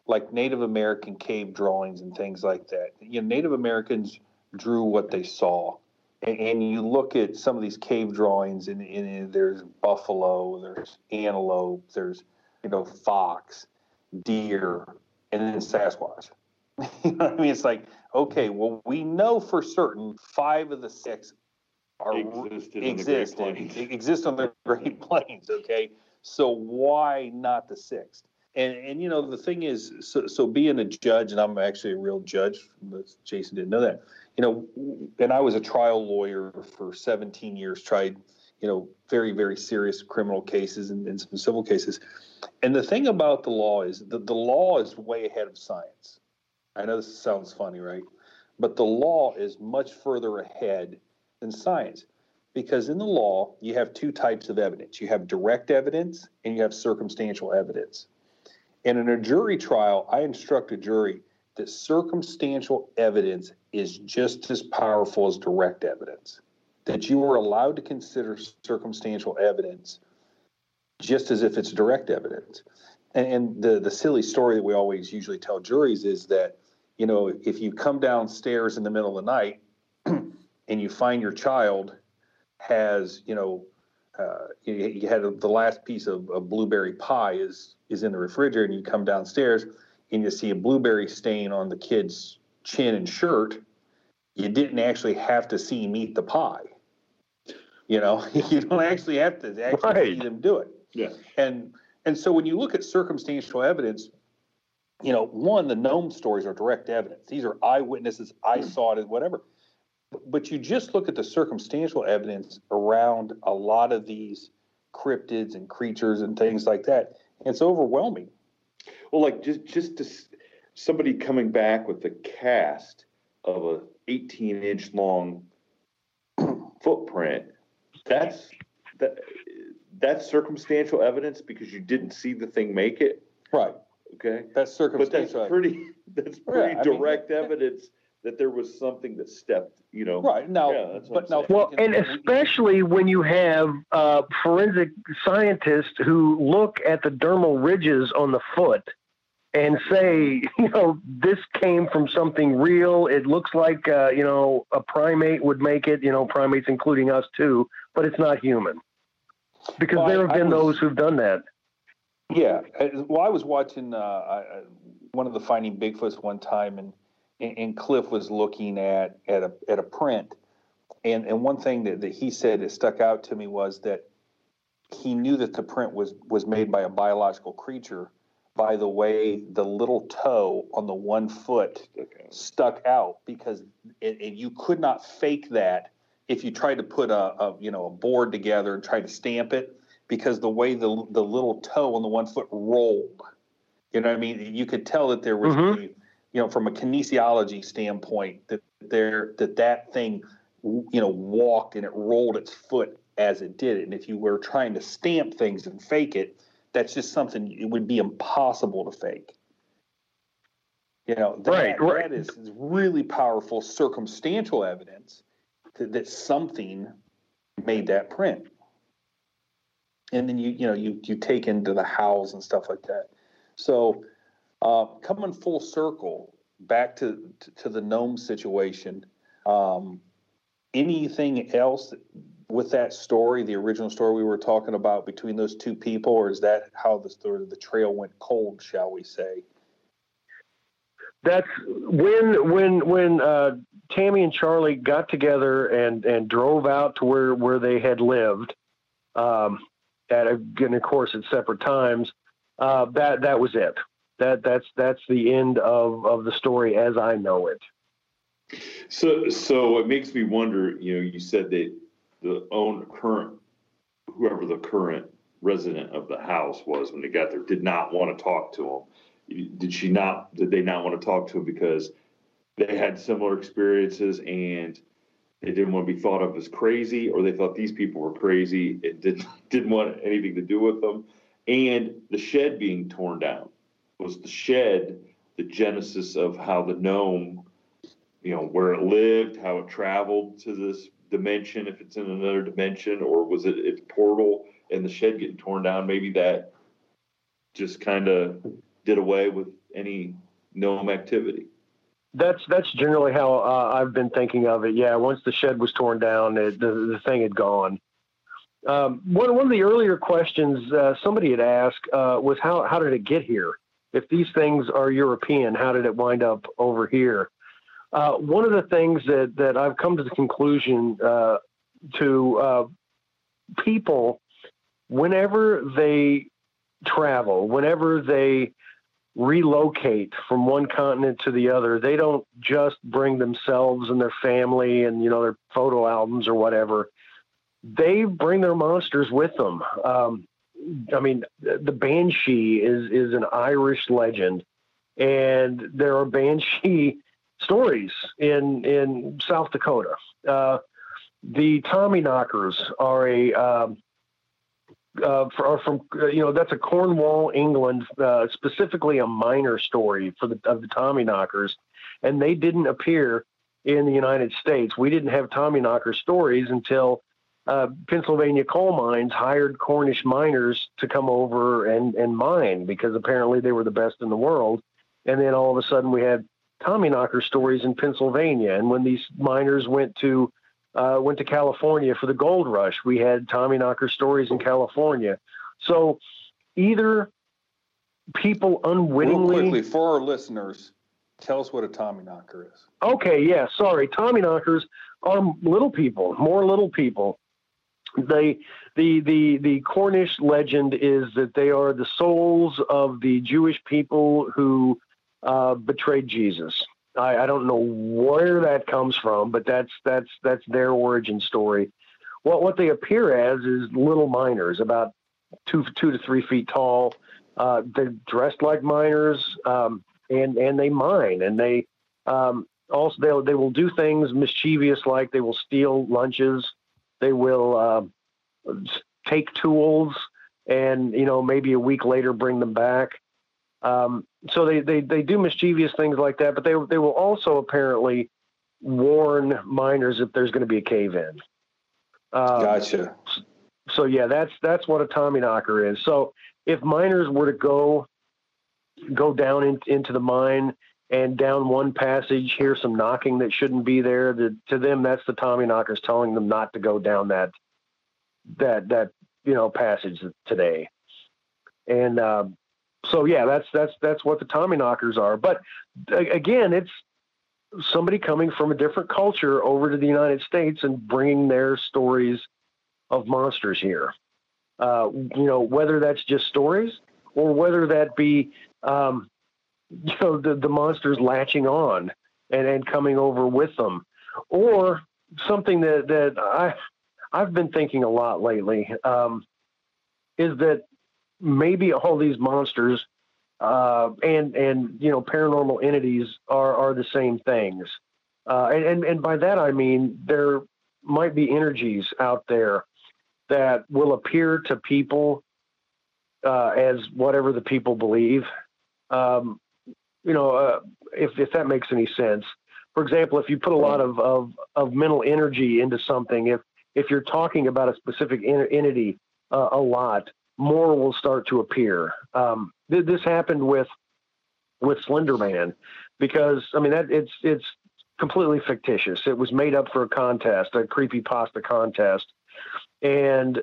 like Native American cave drawings and things like that. You know, Native Americans drew what they saw, and, and you look at some of these cave drawings, and, and there's buffalo, there's antelope, there's you know fox, deer. And then Sasquatch. You know what I mean? It's like, okay, well, we know for certain five of the six are existed exist, on the Great exist on the Great Plains, okay? So why not the sixth? And, and you know, the thing is, so, so being a judge, and I'm actually a real judge, but Jason didn't know that, you know, and I was a trial lawyer for seventeen years, tried, you know, very, very serious criminal cases and, and some civil cases. And the thing about the law is the, the law is way ahead of science. I know this sounds funny, right? But the law is much further ahead than science because in the law, you have two types of evidence. You have direct evidence and you have circumstantial evidence. And in a jury trial, I instruct a jury that circumstantial evidence is just as powerful as direct evidence, that you are allowed to consider circumstantial evidence just as if it's direct evidence. and, and the the silly story that we always usually tell juries is that, you know, if you come downstairs in the middle of the night and you find your child has, you know, uh, you, you had a, the last piece of, of blueberry pie is is in the refrigerator, and you come downstairs and you see a blueberry stain on the kid's chin and shirt, you didn't actually have to see him eat the pie. You know, you don't actually have to actually right. see them do it. Yeah. And and so when you look at circumstantial evidence, you know, one, the gnome stories are direct evidence. These are eyewitnesses. I saw it, whatever. But you just look at the circumstantial evidence around a lot of these cryptids and creatures and things like that. It's overwhelming. Well, like just just to, somebody coming back with the cast of a eighteen inch long footprint. That's that. That's circumstantial evidence because you didn't see the thing make it. Right. Okay. That's circumstantial. But that's pretty. That's pretty yeah, direct I mean, evidence that there was something that stepped. You know. Right now. Yeah, but now. Well, and especially when you have uh, forensic scientists who look at the dermal ridges on the foot and say, you know, this came from something real. It looks like, uh, you know, a primate would make it, you know, primates including us too, but it's not human. Because well, there have I, been I was, those who've done that. Yeah. Well, I was watching uh, I, one of the Finding Bigfoots one time, and and Cliff was looking at, at, a, at a print. And, and one thing that, that he said that stuck out to me was that he knew that the print was, was made by a biological creature by the way the little toe on the one foot okay. stuck out, because it, it, you could not fake that if you tried to put a, a you know a board together and try to stamp it, because the way the the little toe on the one foot rolled, you know what I mean? You could tell that there was, mm-hmm. you know, from a kinesiology standpoint, that there that that thing, you know, walked and it rolled its foot as it did it. And if you were trying to stamp things and fake it, that's just something it would be impossible to fake. You know, that, right, right. that is really powerful circumstantial evidence that, that something made that print. And then you you know you you take into the howls and stuff like that. So uh, coming full circle back to to, to the gnome situation. Um, anything else that, with that story, the original story we were talking about between those two people, or is that how the story, the trail went cold, shall we say? That's when when when uh, Tammy and Charlie got together and, and drove out to where, where they had lived, um, at a, and of course at separate times. Uh, that that was it. That that's that's the end of, of the story as I know it. So so it makes me wonder. You know, you said that the own current, whoever the current resident of the house was when they got there, did not want to talk to him. Did she not? Did they not want to talk to him because they had similar experiences and they didn't want to be thought of as crazy, or they thought these people were crazy and didn't didn't want anything to do with them? And the shed being torn down, was the shed the genesis of how the gnome, you know, where it lived, how it traveled to this dimension, if it's in another dimension, or was it its portal and the shed getting torn down? Maybe that just kind of did away with any gnome activity. That's that's generally how uh, I've been thinking of it. Yeah, once the shed was torn down, it, the the thing had gone. Um, one one of the earlier questions uh, somebody had asked uh, was how how did it get here? If these things are European, how did it wind up over here? Uh, one of the things that, that I've come to the conclusion uh, to uh, people, whenever they travel, whenever they relocate from one continent to the other, they don't just bring themselves and their family and, you know, their photo albums or whatever. They bring their monsters with them. Um, I mean, the Banshee is, is an Irish legend, and there are Banshee stories in in South Dakota. Uh, the Tommyknockers are a um, uh, are from you know that's a Cornwall, England, uh, specifically a minor story for the of the Tommyknockers, and they didn't appear in the United States. We didn't have Tommyknocker stories until uh, Pennsylvania coal mines hired Cornish miners to come over and, and mine, because apparently they were the best in the world. And then all of a sudden we had Tommyknocker stories in Pennsylvania. And when these miners went to uh, went to California for the gold rush, we had Tommyknocker stories in California. So either people unwittingly... Real quickly, for our listeners, tell us what a Tommyknocker is. Okay, yeah, sorry. Tommyknockers are little people, more little people. They, the, the, the Cornish legend is that they are the souls of the Jewish people who uh, betrayed Jesus. I, I don't know where that comes from, but that's that's that's their origin story. What what they appear as is little miners, about two two to three feet tall. Uh, they're dressed like miners, um, and and they mine, and they um, also they they will do things mischievous, like they will steal lunches, they will uh, take tools, and you know maybe a week later bring them back. Um, so they, they they do mischievous things like that, but they they will also apparently warn miners if there's going to be a cave-in. Um, gotcha. So yeah, that's that's what a Tommyknocker is. So if miners were to go go down in, into the mine and down one passage, hear some knocking that shouldn't be there, the, to them that's the Tommyknockers telling them not to go down that that that you know passage today. And uh, so yeah, that's that's that's what the Tommyknockers are. But again, it's somebody coming from a different culture over to the United States and bringing their stories of monsters here. Uh, you know, whether that's just stories or whether that be, um, you know, the, the monsters latching on and, and coming over with them, or something that, that I, I've been thinking a lot lately, um, is that maybe all these monsters, uh, and, and, you know, paranormal entities are, are the same things. Uh, and, and, and by that, I mean, there might be energies out there that will appear to people uh, as whatever the people believe, um, you know, uh, if, if that makes any sense. For example, if you put a lot of, of, of mental energy into something, if, if you're talking about a specific en- entity uh, a lot, more will start to appear. Um, th- this happened with, with Slender Man, because I mean, that it's, it's completely fictitious. It was made up for a contest, a creepypasta contest. And,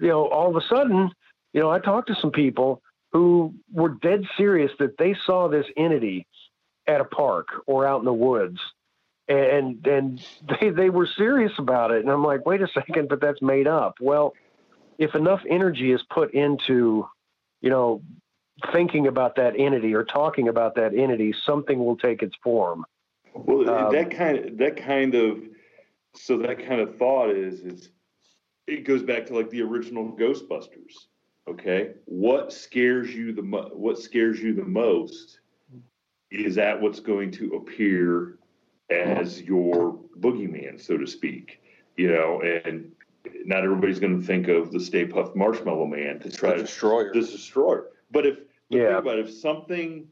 you know, all of a sudden, you know, I talked to some people who were dead serious that they saw this entity at a park or out in the woods, and and they, they were serious about it. And I'm like, wait a second, but that's made up. Well, if enough energy is put into, you know, thinking about that entity or talking about that entity, something will take its form. Well, um, that kind of, that kind of, so that kind of thought is, is it goes back to like the original Ghostbusters. Okay, what scares you the mo- what scares you the most is that what's going to appear as your boogeyman, so to speak. You know, and not everybody's going to think of the Stay Puft Marshmallow Man to try the to destroy the destroyer. But if yeah, but if something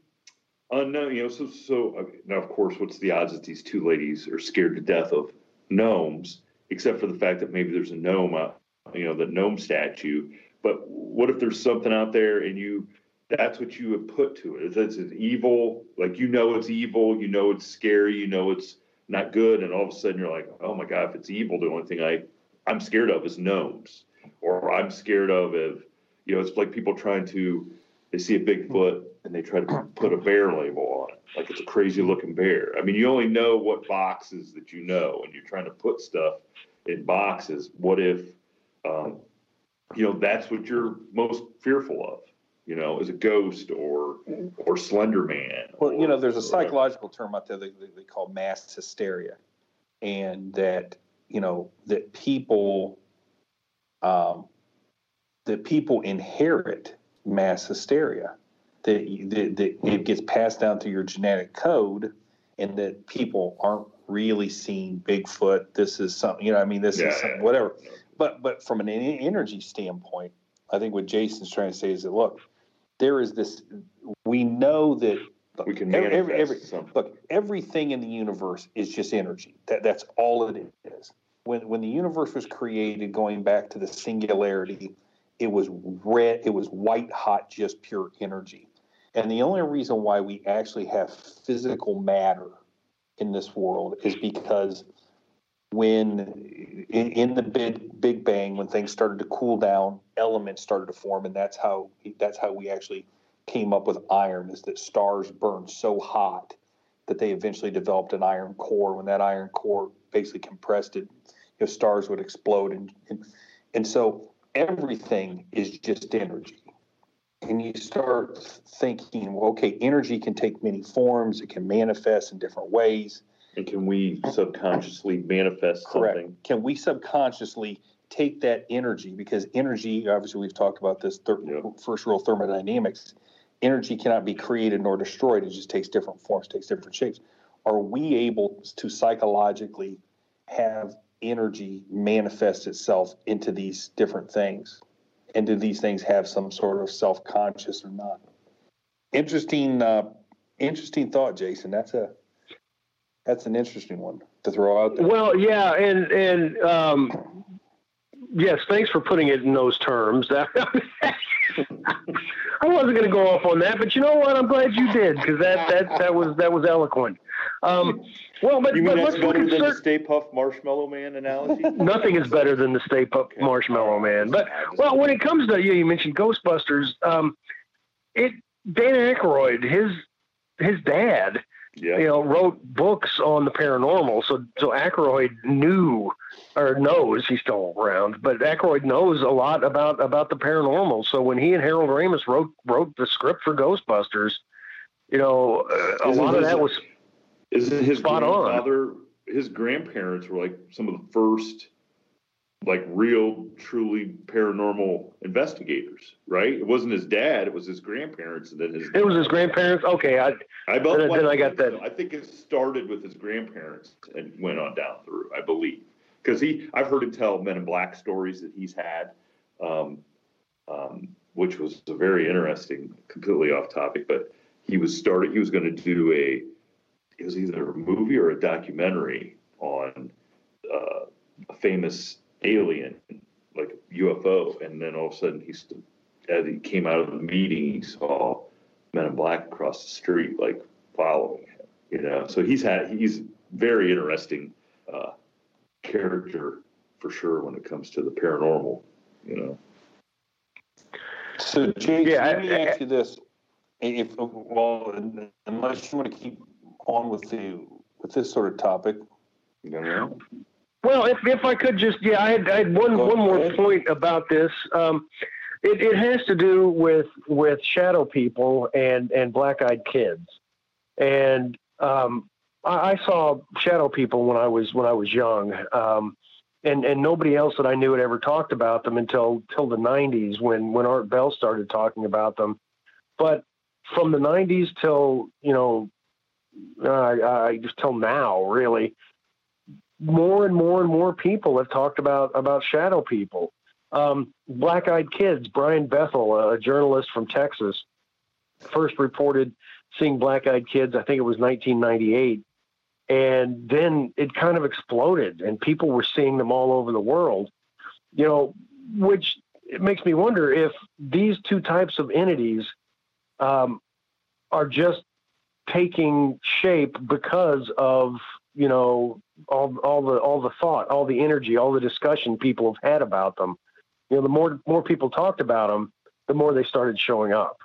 unknown, you know, so so now of course, what's the odds that these two ladies are scared to death of gnomes, except for the fact that maybe there's a gnome, out, you know, the gnome statue. But what if there's something out there and you, that's what you have put to it. It's an evil, like, you know, it's evil, you know, it's scary, you know, it's not good. And all of a sudden you're like, oh my God, if it's evil, the only thing I, I'm scared of is gnomes, or I'm scared of, if, you know, it's like people trying to, they see a Bigfoot and they try to put a bear label on it, like it's a crazy looking bear. I mean, you only know what boxes that you know, and you're trying to put stuff in boxes. What if, um, you know, that's what you're most fearful of, you know, is a ghost or or Slender Man. Well, or, you know, there's a psychological term out there that they call mass hysteria, and that, you know, that people, um, that people inherit mass hysteria. That, that, that it gets passed down through your genetic code, and that people aren't really seeing Bigfoot. This is something, you know, I mean, this yeah, is something, whatever. But but from an energy standpoint, I think what Jason's trying to say is that, look, there is this, we know that look, we can every, every, every, look, everything in the universe is just energy. That That's all it is. when when the universe was created, going back to the singularity, it was red, it was white hot, just pure energy. And the only reason why we actually have physical matter in this world is because when in, in the big, big Bang, when things started to cool down, elements started to form, and that's how that's how we actually came up with iron, is that stars burned so hot that they eventually developed an iron core. When that iron core basically compressed, it, you know, stars would explode, and, and and so everything is just energy. And you start thinking, well, okay, energy can take many forms. It can manifest in different ways. And can we subconsciously manifest Correct. something? Can we subconsciously take that energy? Because energy, obviously we've talked about this thir- yeah. first rule of thermodynamics, energy cannot be created nor destroyed. It just takes different forms, takes different shapes. Are we able to psychologically have energy manifest itself into these different things? And do these things have some sort of self-conscious or not? Interesting, uh, interesting thought, Jason. That's a that's an interesting one to throw out there. Well, yeah, and and um, yes, thanks for putting it in those terms. I wasn't going to go off on that, but you know what? I'm glad you did, because that that that was that was eloquent. Um, well, but, you mean but that's let's better look at than certain... the Stay Puff Marshmallow Man analogy? Nothing is better than the Stay Puff okay. Marshmallow Man. But well, when it comes to you, you mentioned Ghostbusters. Um, it Dan Aykroyd, his his dad, yeah. you know, wrote books on the paranormal. So so Aykroyd knew or knows he's still around, but Aykroyd knows a lot about about the paranormal. So when he and Harold Ramis wrote wrote the script for Ghostbusters, you know, uh, a lot of that was. Isn't his Spot grandfather, on. his grandparents were like some of the first, like real, truly paranormal investigators, right? It wasn't his dad; it was his grandparents, and then his. It dad. was his grandparents. Okay, I. I both. Then, then I got that. I think it started with his grandparents and went on down through, I believe, because he. I've heard him tell Men in Black stories that he's had, um, um, which was a very interesting, completely off topic. But he was started. He was going to do a. It was either a movie or a documentary on uh, a famous alien, like U F O. And then all of a sudden, he st- as he came out of the meeting, he saw Men in Black across the street, like following him. You know, so he's had he's very interesting uh, character for sure when it comes to the paranormal. You know. So, Jason, yeah, let me I, ask I, you this: if well, unless you want to keep on with the with this sort of topic, you know. Well, if if I could just yeah, I had, I had one one more point about this. Um, it it has to do with with shadow people and and black-eyed kids. And um, I, I saw shadow people when I was when I was young, um, and and nobody else that I knew had ever talked about them until till the nineties when when Art Bell started talking about them. But from the nineties till you know. Uh, I just till now, really, more and more and more people have talked about, about shadow people. Um, black-eyed kids, Brian Bethel, a journalist from Texas, first reported seeing black-eyed kids, I think it was nineteen ninety-eight, and then it kind of exploded, and people were seeing them all over the world, you know, which it makes me wonder if these two types of entities um, are just taking shape because of, you know, all all the all the thought, all the energy, all the discussion people have had about them. You know, the more more people talked about them, the more they started showing up.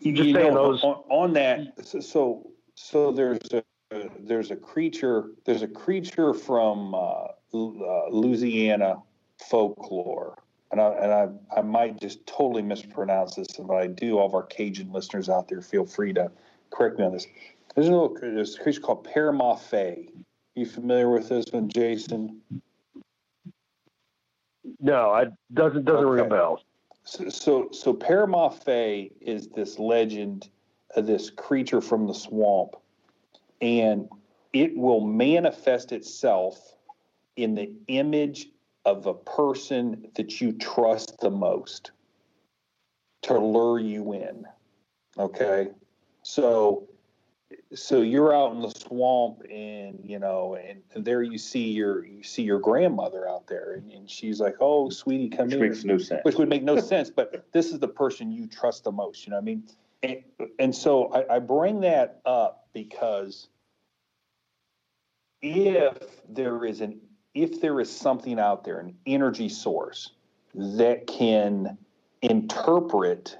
You Just know, those on, on that. So so there's a there's a creature there's a creature from uh, uh, Louisiana folklore. And I and I, I might just totally mispronounce this, but I do. All of our Cajun listeners out there, feel free to correct me on this. There's a little there's a creature called Paramafe. You familiar with this one, Jason? No, it doesn't doesn't okay. ring a bell. So so, so Paramafe is this legend, of this creature from the swamp, and it will manifest itself in the image of a person that you trust the most to lure you in. Okay. So so you're out in the swamp, and you know, and, and there you see your you see your grandmother out there, and, and she's like, "Oh, sweetie, come here," which makes no sense. Which would make no sense, but this is the person you trust the most. You know what I mean? And, and so I, I bring that up because if there is an if there is something out there, an energy source that can interpret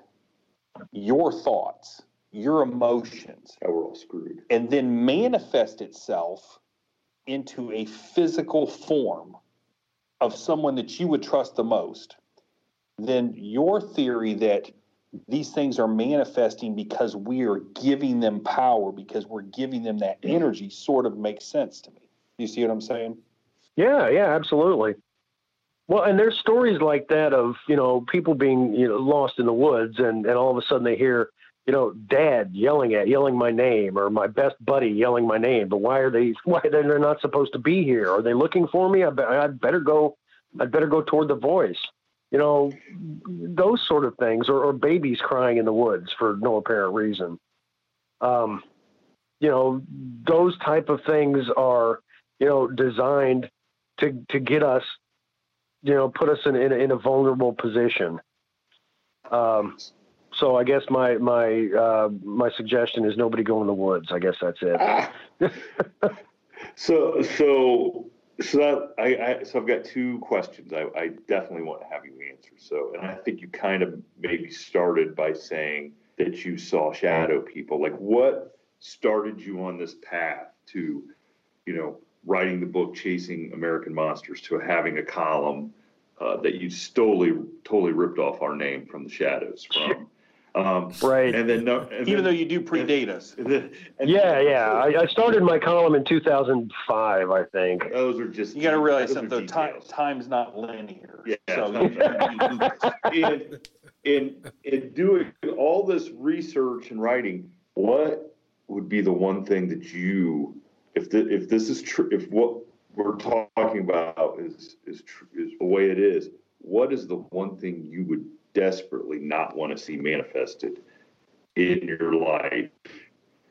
your thoughts, your emotions, yeah, we're all screwed, and then manifest itself into a physical form of someone that you would trust the most, then your theory that these things are manifesting because we are giving them power, because we're giving them that energy, sort of makes sense to me. You see what I'm saying? Yeah, yeah, absolutely. Well, and there's stories like that of, you know, people being, you know, lost in the woods, and, and all of a sudden they hear, you know, dad yelling at, yelling my name, or my best buddy yelling my name. But why are they, why they're not supposed to be here? Are they looking for me? I be, I'd better go, I'd better go toward the voice. You know, those sort of things, or, or babies crying in the woods for no apparent reason. Um, you know, those type of things are, you know, designed to, to get us, you know, put us in, in, in a vulnerable position. Um, so I guess my, my, uh, my suggestion is nobody go in the woods. I guess that's it. Ah. so, so, So that I, I so I've got two questions I, I definitely want to have you answer. So, and I think you kind of maybe started by saying that you saw shadow people. Like, what started you on this path to, you know, writing the book Chasing American Monsters, to having a column uh, that you totally totally ripped off our name from the shadows from. Um, right. And then, no, and even then, though you do predate and, us. And then, and yeah, then, yeah. I, I started my column in two thousand five, I think. Those are just. You got to realize something. Time, time's not linear. Yeah. So in, in in doing all this research and writing, what would be the one thing that you, if the, if this is true, if what we're talking about is is tr- is the way it is, what is the one thing you would desperately not want to see manifested in your life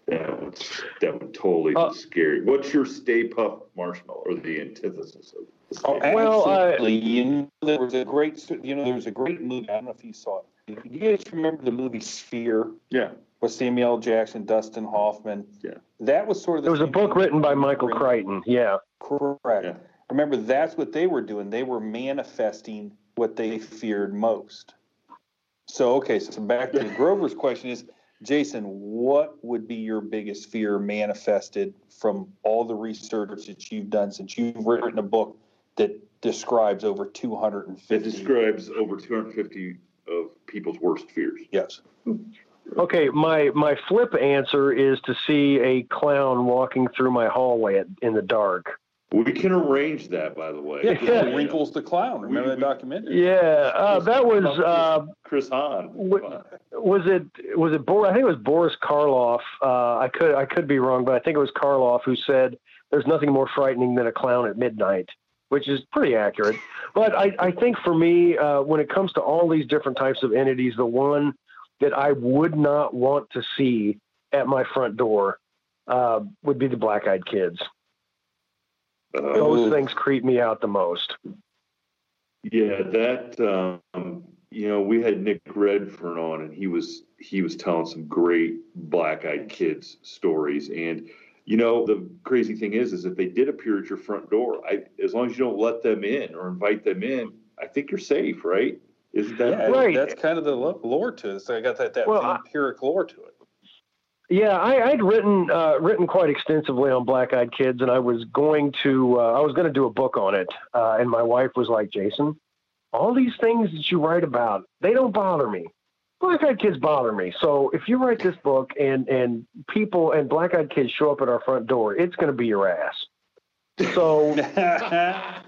that would, that would totally uh, be scary? What's your Stay Puft marshmallow, or the antithesis of the oh, actually, well, uh, you know, there was a great, you know, there was a great movie. I don't know if you saw it. Do you guys remember the movie Sphere? Yeah. With Samuel L. Jackson, Dustin Hoffman. Yeah. That was sort of. The there was a book written by Michael Crichton. Yeah. Correct. Yeah. Remember, that's what they were doing. They were manifesting what they feared most. So, okay, so back to Grover's question is, Jason, what would be your biggest fear manifested from all the research that you've done, since you've written a book that describes over two hundred fifty? It describes over two hundred fifty of people's worst fears. Yes. Okay, my, my flip answer is to see a clown walking through my hallway at, in the dark. We can arrange that, by the way. Yeah. Wrinkles the Clown. Remember we, that documentary? Yeah, uh, that was uh, Chris Hahn. W- was it? Was it? Bor- I think it was Boris Karloff. Uh, I could I could be wrong, but I think it was Karloff who said, "There's nothing more frightening than a clown at midnight," which is pretty accurate. But I, I think for me, uh, when it comes to all these different types of entities, the one that I would not want to see at my front door uh, would be the black-eyed kids. Those things creep me out the most. Yeah, that um, you know, we had Nick Redfern on, and he was he was telling some great black-eyed kids stories. And you know, the crazy thing is, is if they did appear at your front door, I, as long as you don't let them in or invite them in, I think you're safe, right? Isn't that yeah, right? That's kind of the lore to it. So I got that that well, vampiric lore to it. Yeah, I, I'd written uh, written quite extensively on black-eyed kids, and I was going to uh, I was going to do a book on it. Uh, and my wife was like, "Jason, all these things that you write about, they don't bother me. Black-eyed kids bother me. So if you write this book and and people and black-eyed kids show up at our front door, it's going to be your ass." So I,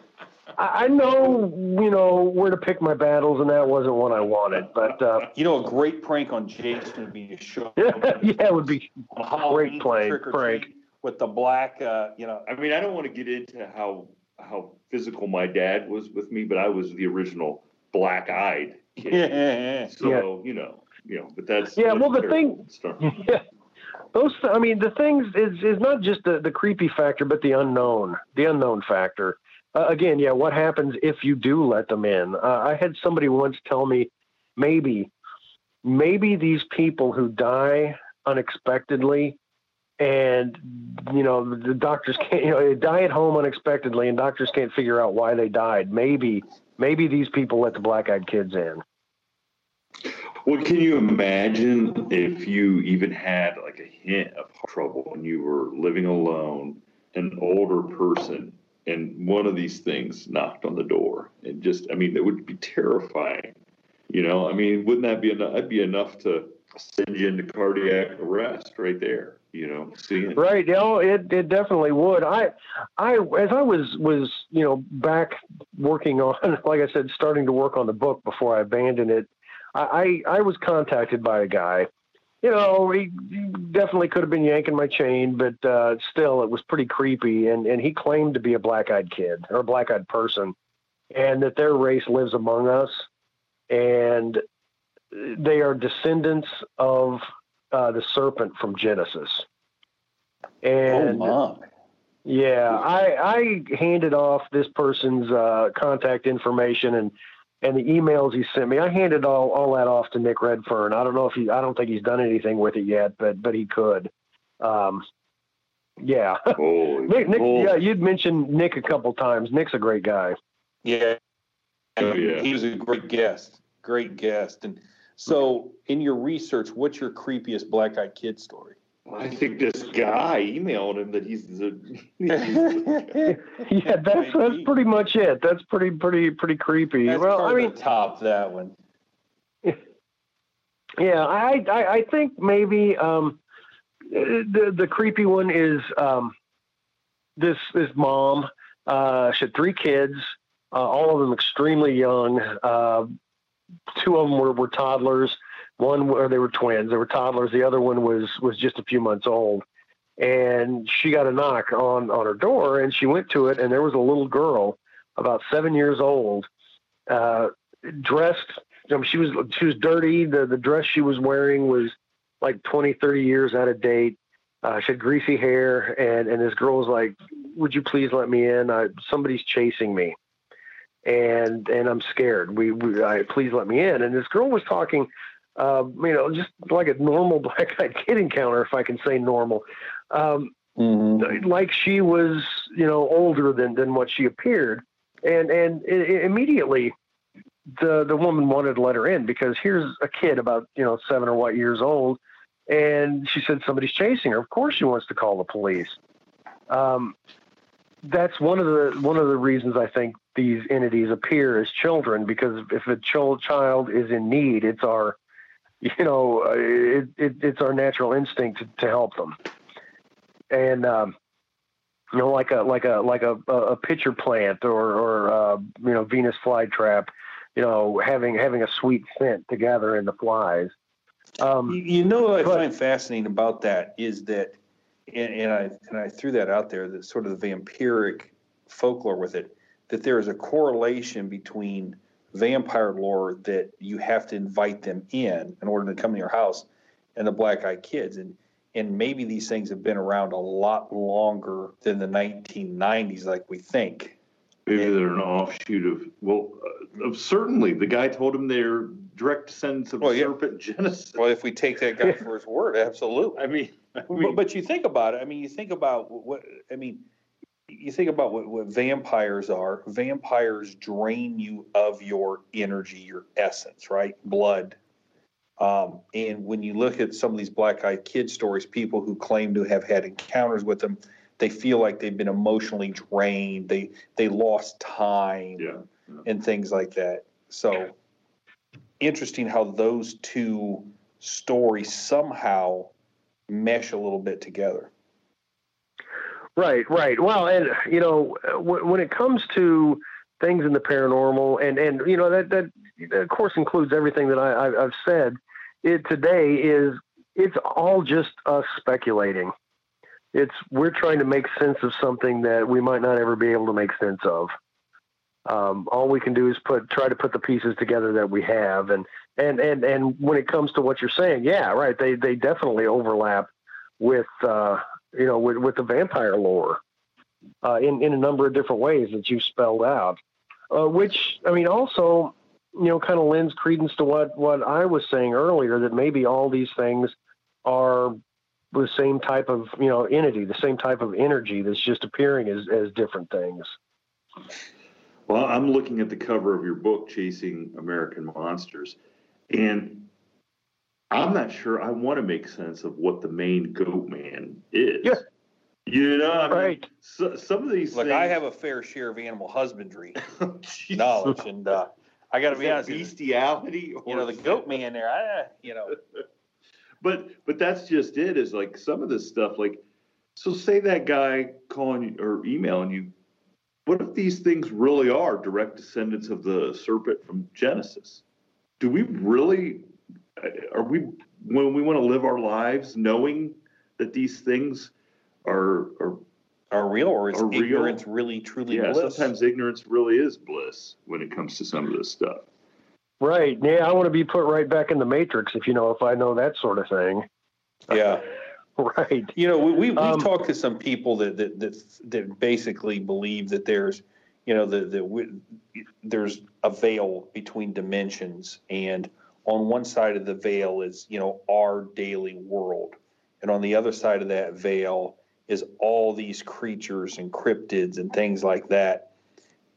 I know you know where to pick my battles, and that wasn't what I wanted. But uh, you know, a great prank on Jason would be a show. Yeah, yeah, it would be a great play, prank with the black. Uh, you know, I mean, I don't want to get into how how physical my dad was with me, but I was the original black-eyed kid. Yeah, so yeah. you know, you know, but that's yeah. Well, the thing. Stuff. Yeah. Those, I mean, the things is is not just the, the creepy factor, but the unknown, the unknown factor. Uh, again, yeah, what happens if you do let them in? Uh, I had somebody once tell me, maybe, maybe these people who die unexpectedly, and you know the doctors can't, you know, they die at home unexpectedly, and doctors can't figure out why they died. Maybe, maybe these people let the black-eyed kids in. Well, can you imagine if you even had like a hint of trouble when you were living alone, an older person, and one of these things knocked on the door? And just, I mean, it would be terrifying. You know, I mean, wouldn't that be enough? That'd be enough to send you into cardiac arrest right there. You know, seeing it. Right. You know, it, it definitely would. I, I, as I was, was, you know, back working on, like I said, starting to work on the book before I abandoned it. I, I was contacted by a guy, you know, he, he definitely could have been yanking my chain, but uh, still it was pretty creepy. And, and he claimed to be a black-eyed kid or a black-eyed person, and that their race lives among us, and they are descendants of uh, the serpent from Genesis. And oh, yeah, I, I handed off this person's uh, contact information and, and the emails he sent me. I handed all, all that off to Nick Redfern. I don't know if he, I don't think he's done anything with it yet, but, but he could. Um, yeah. Oh, Nick, Nick, yeah. You'd mentioned Nick a couple times. Nick's a great guy. Yeah. Oh, yeah. He was a great guest, great guest. And so in your research, what's your creepiest black-eyed kid story? I think this guy emailed him that he's the. Yeah, that's that's pretty much it. That's pretty pretty pretty creepy. That's well, I mean, top that one. Yeah, I I, I think maybe um, the the creepy one is um, this this mom. Uh, she had three kids, uh, all of them extremely young. Uh, two of them were, were toddlers. One where they were twins, they were toddlers. The other one was, was just a few months old, and she got a knock on, on her door, and she went to it. And there was a little girl about seven years old, uh, dressed. I mean, she was, she was dirty. The, the dress she was wearing was like twenty, thirty years out of date. Uh, she had greasy hair. And, and this girl was like, would you please let me in? I, somebody's chasing me. And, and I'm scared. We, we I, please let me in. And this girl was talking, Uh, you know, just like a normal black-eyed kid encounter, if I can say normal, um, mm-hmm. like she was, you know, older than, than what she appeared. And, and it, it immediately the, the woman wanted to let her in, because here's a kid about, you know, seven or what years old. And she said, somebody's chasing her. Of course she wants to call the police. Um, that's one of the, one of the reasons I think these entities appear as children, because if a ch- child is in need, it's our, you know, it, it, it's our natural instinct to, to help them. And, um, you know, like a, like a, like a, a pitcher plant or, or, uh, you know, Venus flytrap, you know, having, having a sweet scent to gather in the flies. Um, you know, what but, I find fascinating about that is that, and, and I, and I threw that out there, that sort of the vampiric folklore with it, that there is a correlation between vampire lore, that you have to invite them in in order to come to your house, and the black-eyed kids. And and maybe these things have been around a lot longer than the nineteen nineties, like we think. Maybe and, they're an offshoot of, well, uh, of certainly the guy told him they're direct descendants of well, serpent yeah. Genesis. Well, if we take that guy for his word, absolutely. I mean, I mean but, but you think about it. I mean, you think about what, I mean, You think about what, what vampires are. Vampires drain you of your energy, your essence, right? Blood. Um, and when you look at some of these black-eyed kid stories, people who claim to have had encounters with them, they feel like they've been emotionally drained. They they lost time yeah, yeah. and things like that. So interesting how those two stories somehow mesh a little bit together. Right, right. Well, and, you know, w- when it comes to things in the paranormal, and, and you know, that, that, of course, includes everything that I, I, I've said, it today is, it's all just us speculating. It's, we're trying to make sense of something that we might not ever be able to make sense of. Um, all we can do is put, try to put the pieces together that we have. And, and, and, and when it comes to what you're saying, yeah, right, they, they definitely overlap. with, uh, you know, with, with the vampire lore uh, in, in a number of different ways that you've spelled out, uh, which, I mean, also, you know, kind of lends credence to what, what I was saying earlier, that maybe all these things are the same type of, you know, entity, the same type of energy that's just appearing as, as different things. Well, I'm looking at the cover of your book, Chasing American Monsters, and I'm not sure I want to make sense of what the main goat man is. Yeah. You know, I mean, right. So, some of these Look, things... I have a fair share of animal husbandry knowledge, and uh, I got to be honest. Bestiality? Or... You know, the goat man there, I, you know... But but that's just it, is like some of this stuff, like, so say that guy calling you or emailing you, what if these things really are direct descendants of the serpent from Genesis? Do we really, are we, when we want to live our lives knowing that these things are are, are real, or is ignorance real? really, truly yeah, bliss? Yeah, sometimes ignorance really is bliss when it comes to some of this stuff. Right. Yeah, I want to be put right back in the Matrix, if you know, if I know that sort of thing. Yeah. Right. You know, we, we, we've um, talked to some people that, that that that basically believe that there's, you know, that the, there's a veil between dimensions, and on one side of the veil is, you know, our daily world, and on the other side of that veil is all these creatures and cryptids and things like that,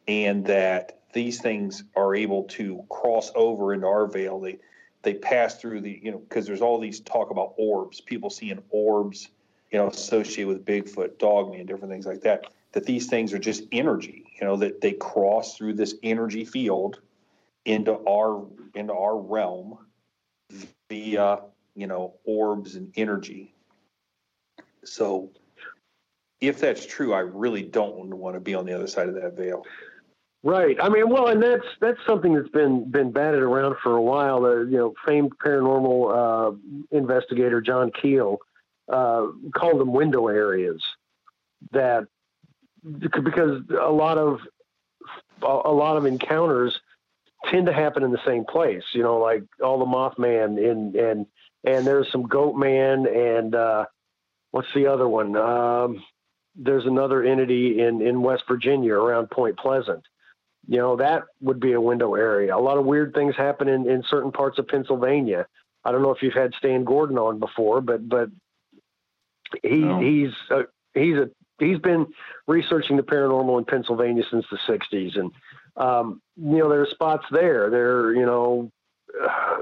and that these things are able to cross over into our veil. They they pass through the, you know, because there's all these talk about orbs, people seeing orbs, you know, associated with Bigfoot, Dogman, different things like that, that these things are just energy, you know, that they cross through this energy field into our into our realm via, you know, orbs and energy. So if that's true, I really don't want to be on the other side of that veil. Right. I mean, well, and that's that's something that's been been batted around for a while. The, you know, famed paranormal uh, investigator John Keel uh, called them window areas. That because a lot of a lot of encounters tend to happen in the same place. You know, like all the Mothman and and and there's some Goat Man and uh, what's the other one? Um, there's another entity in in West Virginia around Point Pleasant. You know, that would be a window area. A lot of weird things happen in, in certain parts of Pennsylvania. I don't know if you've had Stan Gordon on before, but but he no. he's a, he's a he's been researching the paranormal in Pennsylvania since the sixties, and um, you know, there are spots there. There you know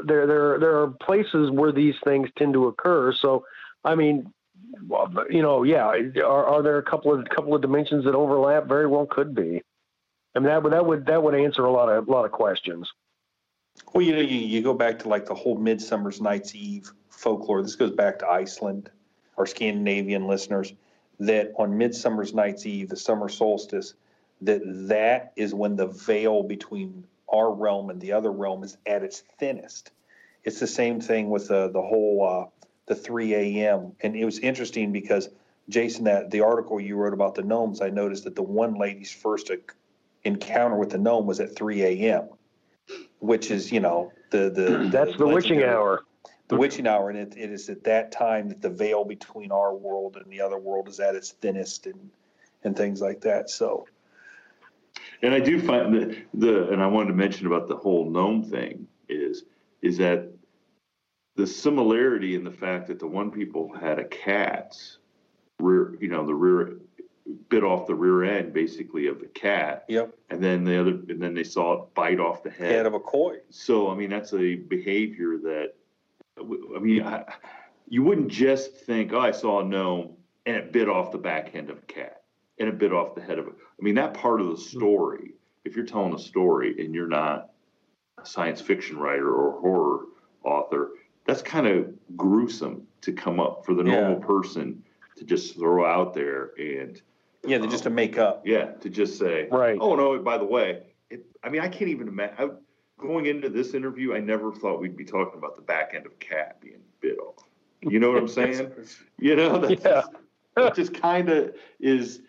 there there there are places where these things tend to occur. So I mean, you know, yeah, are, are there a couple of couple of dimensions that overlap? Very well could be. I mean, that would that would that would answer a lot of a lot of questions. Well, you know, you, you go back to like the whole Midsummer's Night's Eve folklore. This goes back to Iceland, our Scandinavian listeners. That on Midsummer's Night's Eve, the summer solstice, that that is when the veil between our realm and the other realm is at its thinnest. It's the same thing with the the whole uh, the three a.m. And it was interesting because Jason, that the article you wrote about the gnomes, I noticed that the one lady's first. Ac- encounter with the gnome was at three a.m., which is, you know, the... the That's the, the witching hour. The witching hour, and it, it is at that time that the veil between our world and the other world is at its thinnest and, and things like that, so... And I do find that the... And I wanted to mention about the whole gnome thing is, is that the similarity in the fact that the one people had a cat's rear, you know, the rear... bit off the rear end, basically, of the cat. Yep. And then the other, and then they saw it bite off the head. Head of a koi. So, I mean, that's a behavior that, I mean, I, you wouldn't just think, oh, I saw a gnome, and it bit off the back end of a cat, and it bit off the head of a, I mean, that part of the story, if you're telling a story and you're not a science fiction writer or horror author, that's kind of gruesome to come up for the normal yeah. person to just throw out there and, yeah, they're just to make up. Yeah, to just say, right. Oh, no, by the way, it, I mean, I can't even imagine. Going into this interview, I never thought we'd be talking about the back end of cat being bit off. You know what I'm saying? You know, that's yeah. just, that just kind of is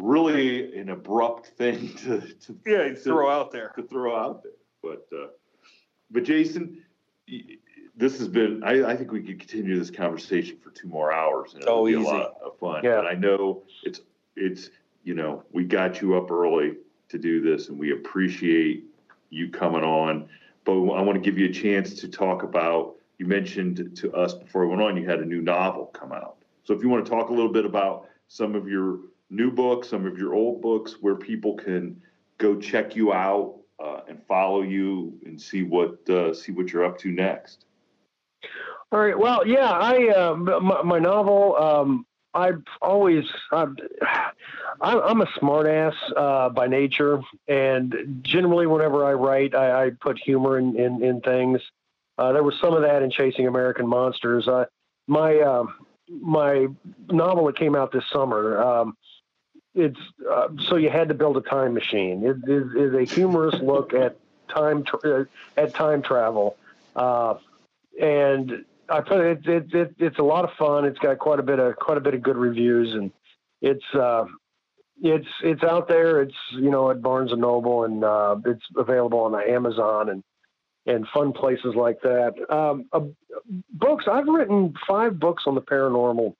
really an abrupt thing to, to, yeah, to throw out there. To throw out there. But, uh, but Jason, this has been, I, I think we could continue this conversation for two more hours. And it'll oh, be easy. a lot of fun. Yeah. And I know it's, it's, you know, we got you up early to do this and we appreciate you coming on, but I want to give you a chance to talk about, you mentioned to us before I went on, you had a new novel come out. So if you want to talk a little bit about some of your new books, some of your old books, where people can go check you out uh, and follow you and see what, uh, see what you're up to next. All right. Well, yeah, I, uh, my, my novel, um, I've always, I've, I'm a smartass uh, by nature. And generally, whenever I write, I, I put humor in, in, in things. Uh, there was some of that in Chasing American Monsters. Uh, my, uh, my novel that came out this summer, um, it's uh, So You Had to Build a Time Machine. It is a humorous look at time, tra- at time travel. Uh, and I put it, it, it, it's a lot of fun. It's got quite a bit of, quite a bit of good reviews, and it's, uh, it's, it's out there. It's, you know, at Barnes and Noble, and uh, it's available on Amazon and, and fun places like that. Um, uh, books, I've written five books on the paranormal,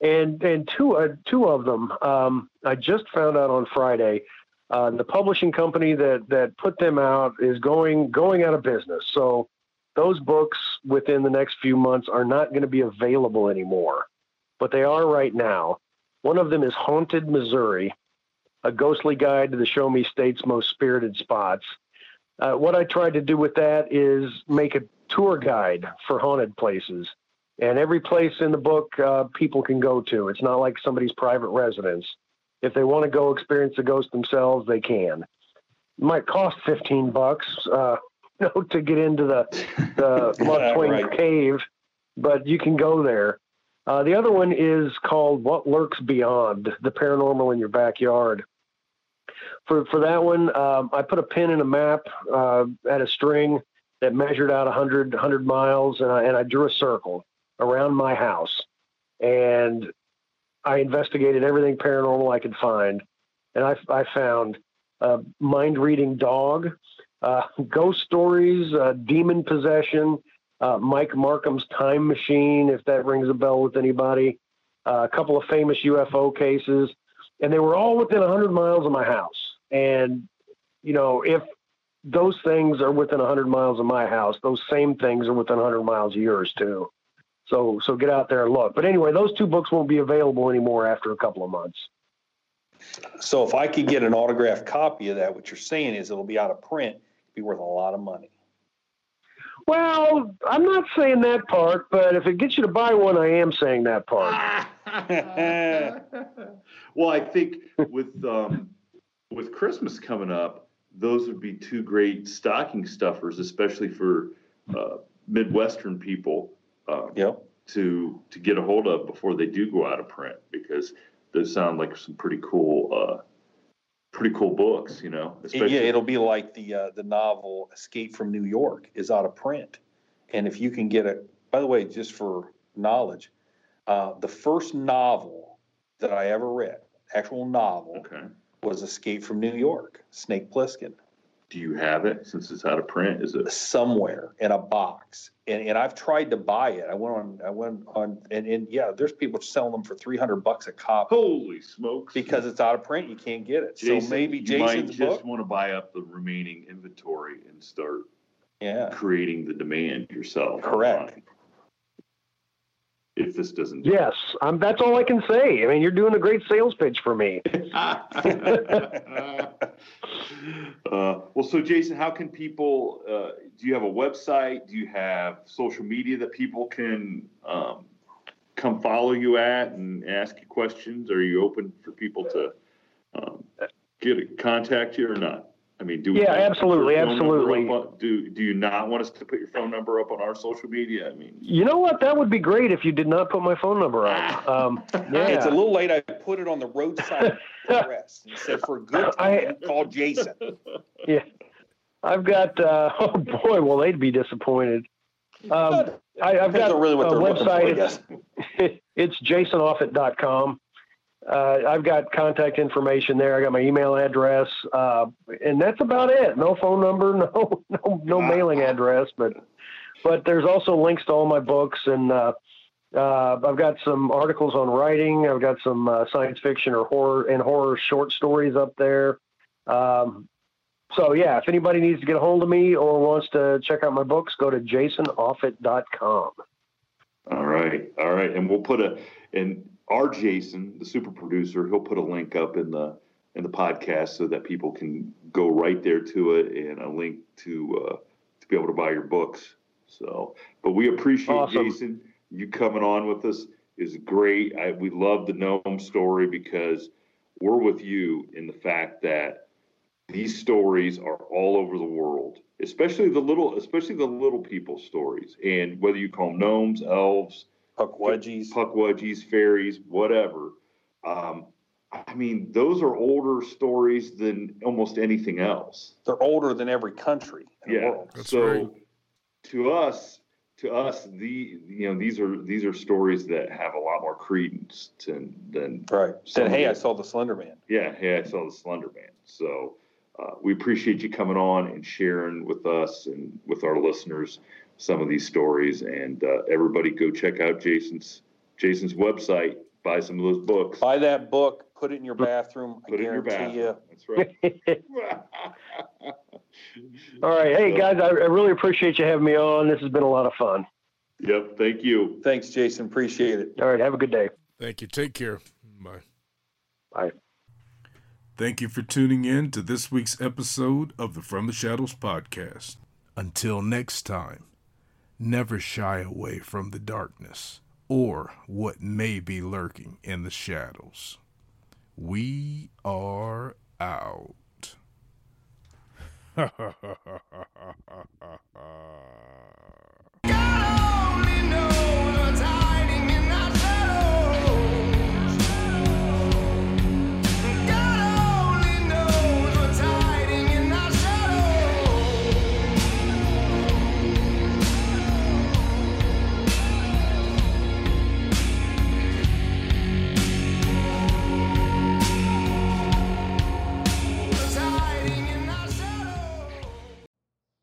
and, and two, uh, two of them. Um, I just found out on Friday, uh, the publishing company that, that put them out is going, going out of business. So, those books within the next few months are not going to be available anymore, but they are right now. One of them is Haunted Missouri, a ghostly guide to the Show Me State's most spirited spots. Uh, what I tried to do with that is make a tour guide for haunted places, and every place in the book uh, people can go to. It's not like somebody's private residence. If they want to go experience the ghost themselves, they can. It might cost fifteen bucks. Uh, No, to get into the, the Mark Twain right. cave, but you can go there. Uh, the other one is called What Lurks Beyond, the Paranormal in Your Backyard. For for that one, um, I put a pin in a map uh, at a string that measured out one hundred miles, and I, and I drew a circle around my house. And I investigated everything paranormal I could find. And I, I found a mind-reading dog, Uh, ghost stories, uh, demon possession, uh, Mike Markham's Time Machine, if that rings a bell with anybody, uh, a couple of famous U F O cases, and they were all within one hundred miles of my house. And, you know, if those things are within one hundred miles of my house, those same things are within one hundred miles of yours, too. So, so get out there and look. But anyway, those two books won't be available anymore after a couple of months. So if I could get an autographed copy of that, what you're saying is it'll be out of print, be worth a lot of money. Well, I'm not saying that part, but if it gets you to buy one, I am saying that part. Well, I think with um, with Christmas coming up, those would be two great stocking stuffers, especially for uh, Midwestern people uh, yep. to to get a hold of before they do go out of print, because those sound like some pretty cool, uh, pretty cool books, you know. Especially. Yeah, it'll be like the uh, the novel Escape from New York is out of print, and if you can get it. By the way, just for knowledge, uh, the first novel that I ever read, actual novel, okay. was Escape from New York, Snake Plissken. Do you have it? Since it's out of print, is it somewhere in a box? And and I've tried to buy it. I went on. I went on. And, and yeah, there's people selling them for three hundred bucks a copy. Holy smokes! Because it's out of print, you can't get it. Jason, so maybe Jason's you might just book, want to buy up the remaining inventory and start yeah. creating the demand yourself. Correct. Online. If this doesn't do yes, um, that's all I can say. I mean, you're doing a great sales pitch for me. uh, well, so Jason, how can people, uh, do you have a website? Do you have social media that people can um, come follow you at and ask you questions? Are you open for people to um, get contact you or not? I mean, do we yeah, absolutely, absolutely. On, do do you not want us to put your phone number up on our social media? I mean, you know what? That would be great if you did not put my phone number up. Um, yeah. It's a little late. I put it on the roadside address. You said for a good time, I, call Jason. Yeah, I've got. Uh, oh boy, well they'd be disappointed. Um, I, I've got really what a website. For, it's, it's jason offutt dot com. Uh, I've got contact information there. I got my email address, uh, and that's about it. No phone number, no no, no mailing address, but But there's also links to all my books, and uh, uh, I've got some articles on writing. I've got some uh, science fiction or horror and horror short stories up there. Um, so, yeah, if anybody needs to get a hold of me or wants to check out my books, go to jason offutt dot com. All right. All right. And we'll put a – and our Jason, the super producer, he'll put a link up in the in the podcast so that people can go right there to it, and a link to uh, to be able to buy your books. So, but we appreciate, awesome, Jason, you coming on with us is great. I, we love the gnome story because we're with you in the fact that these stories are all over the world, especially the little, especially the little people stories. And whether you call them gnomes, elves, Pukwudgies, Pukwudgies, fairies, whatever. Um, I mean, those are older stories than almost anything else. They're older than every country in yeah. the world. That's so right. To us, to us, the you know these are these are stories that have a lot more credence than than right. Said, hey, I saw the Slender Man. Yeah, hey, I saw the Slender Man. So uh, we appreciate you coming on and sharing with us and with our listeners some of these stories. And uh, everybody, go check out Jason's Jason's website. Buy some of those books. Buy that book. Put it in your bathroom. Put I it in your bathroom. You. That's right. All right. Hey, guys, I, I really appreciate you having me on. This has been a lot of fun. Yep. Thank you. Thanks, Jason. Appreciate it. All right. Have a good day. Thank you. Take care. Bye. Bye. Thank you for tuning in to this week's episode of the From the Shadows podcast. Until next time, never shy away from the darkness or what may be lurking in the shadows. We are out. Ha ha ha ha ha ha ha. God only knows what's hiding in our shadows.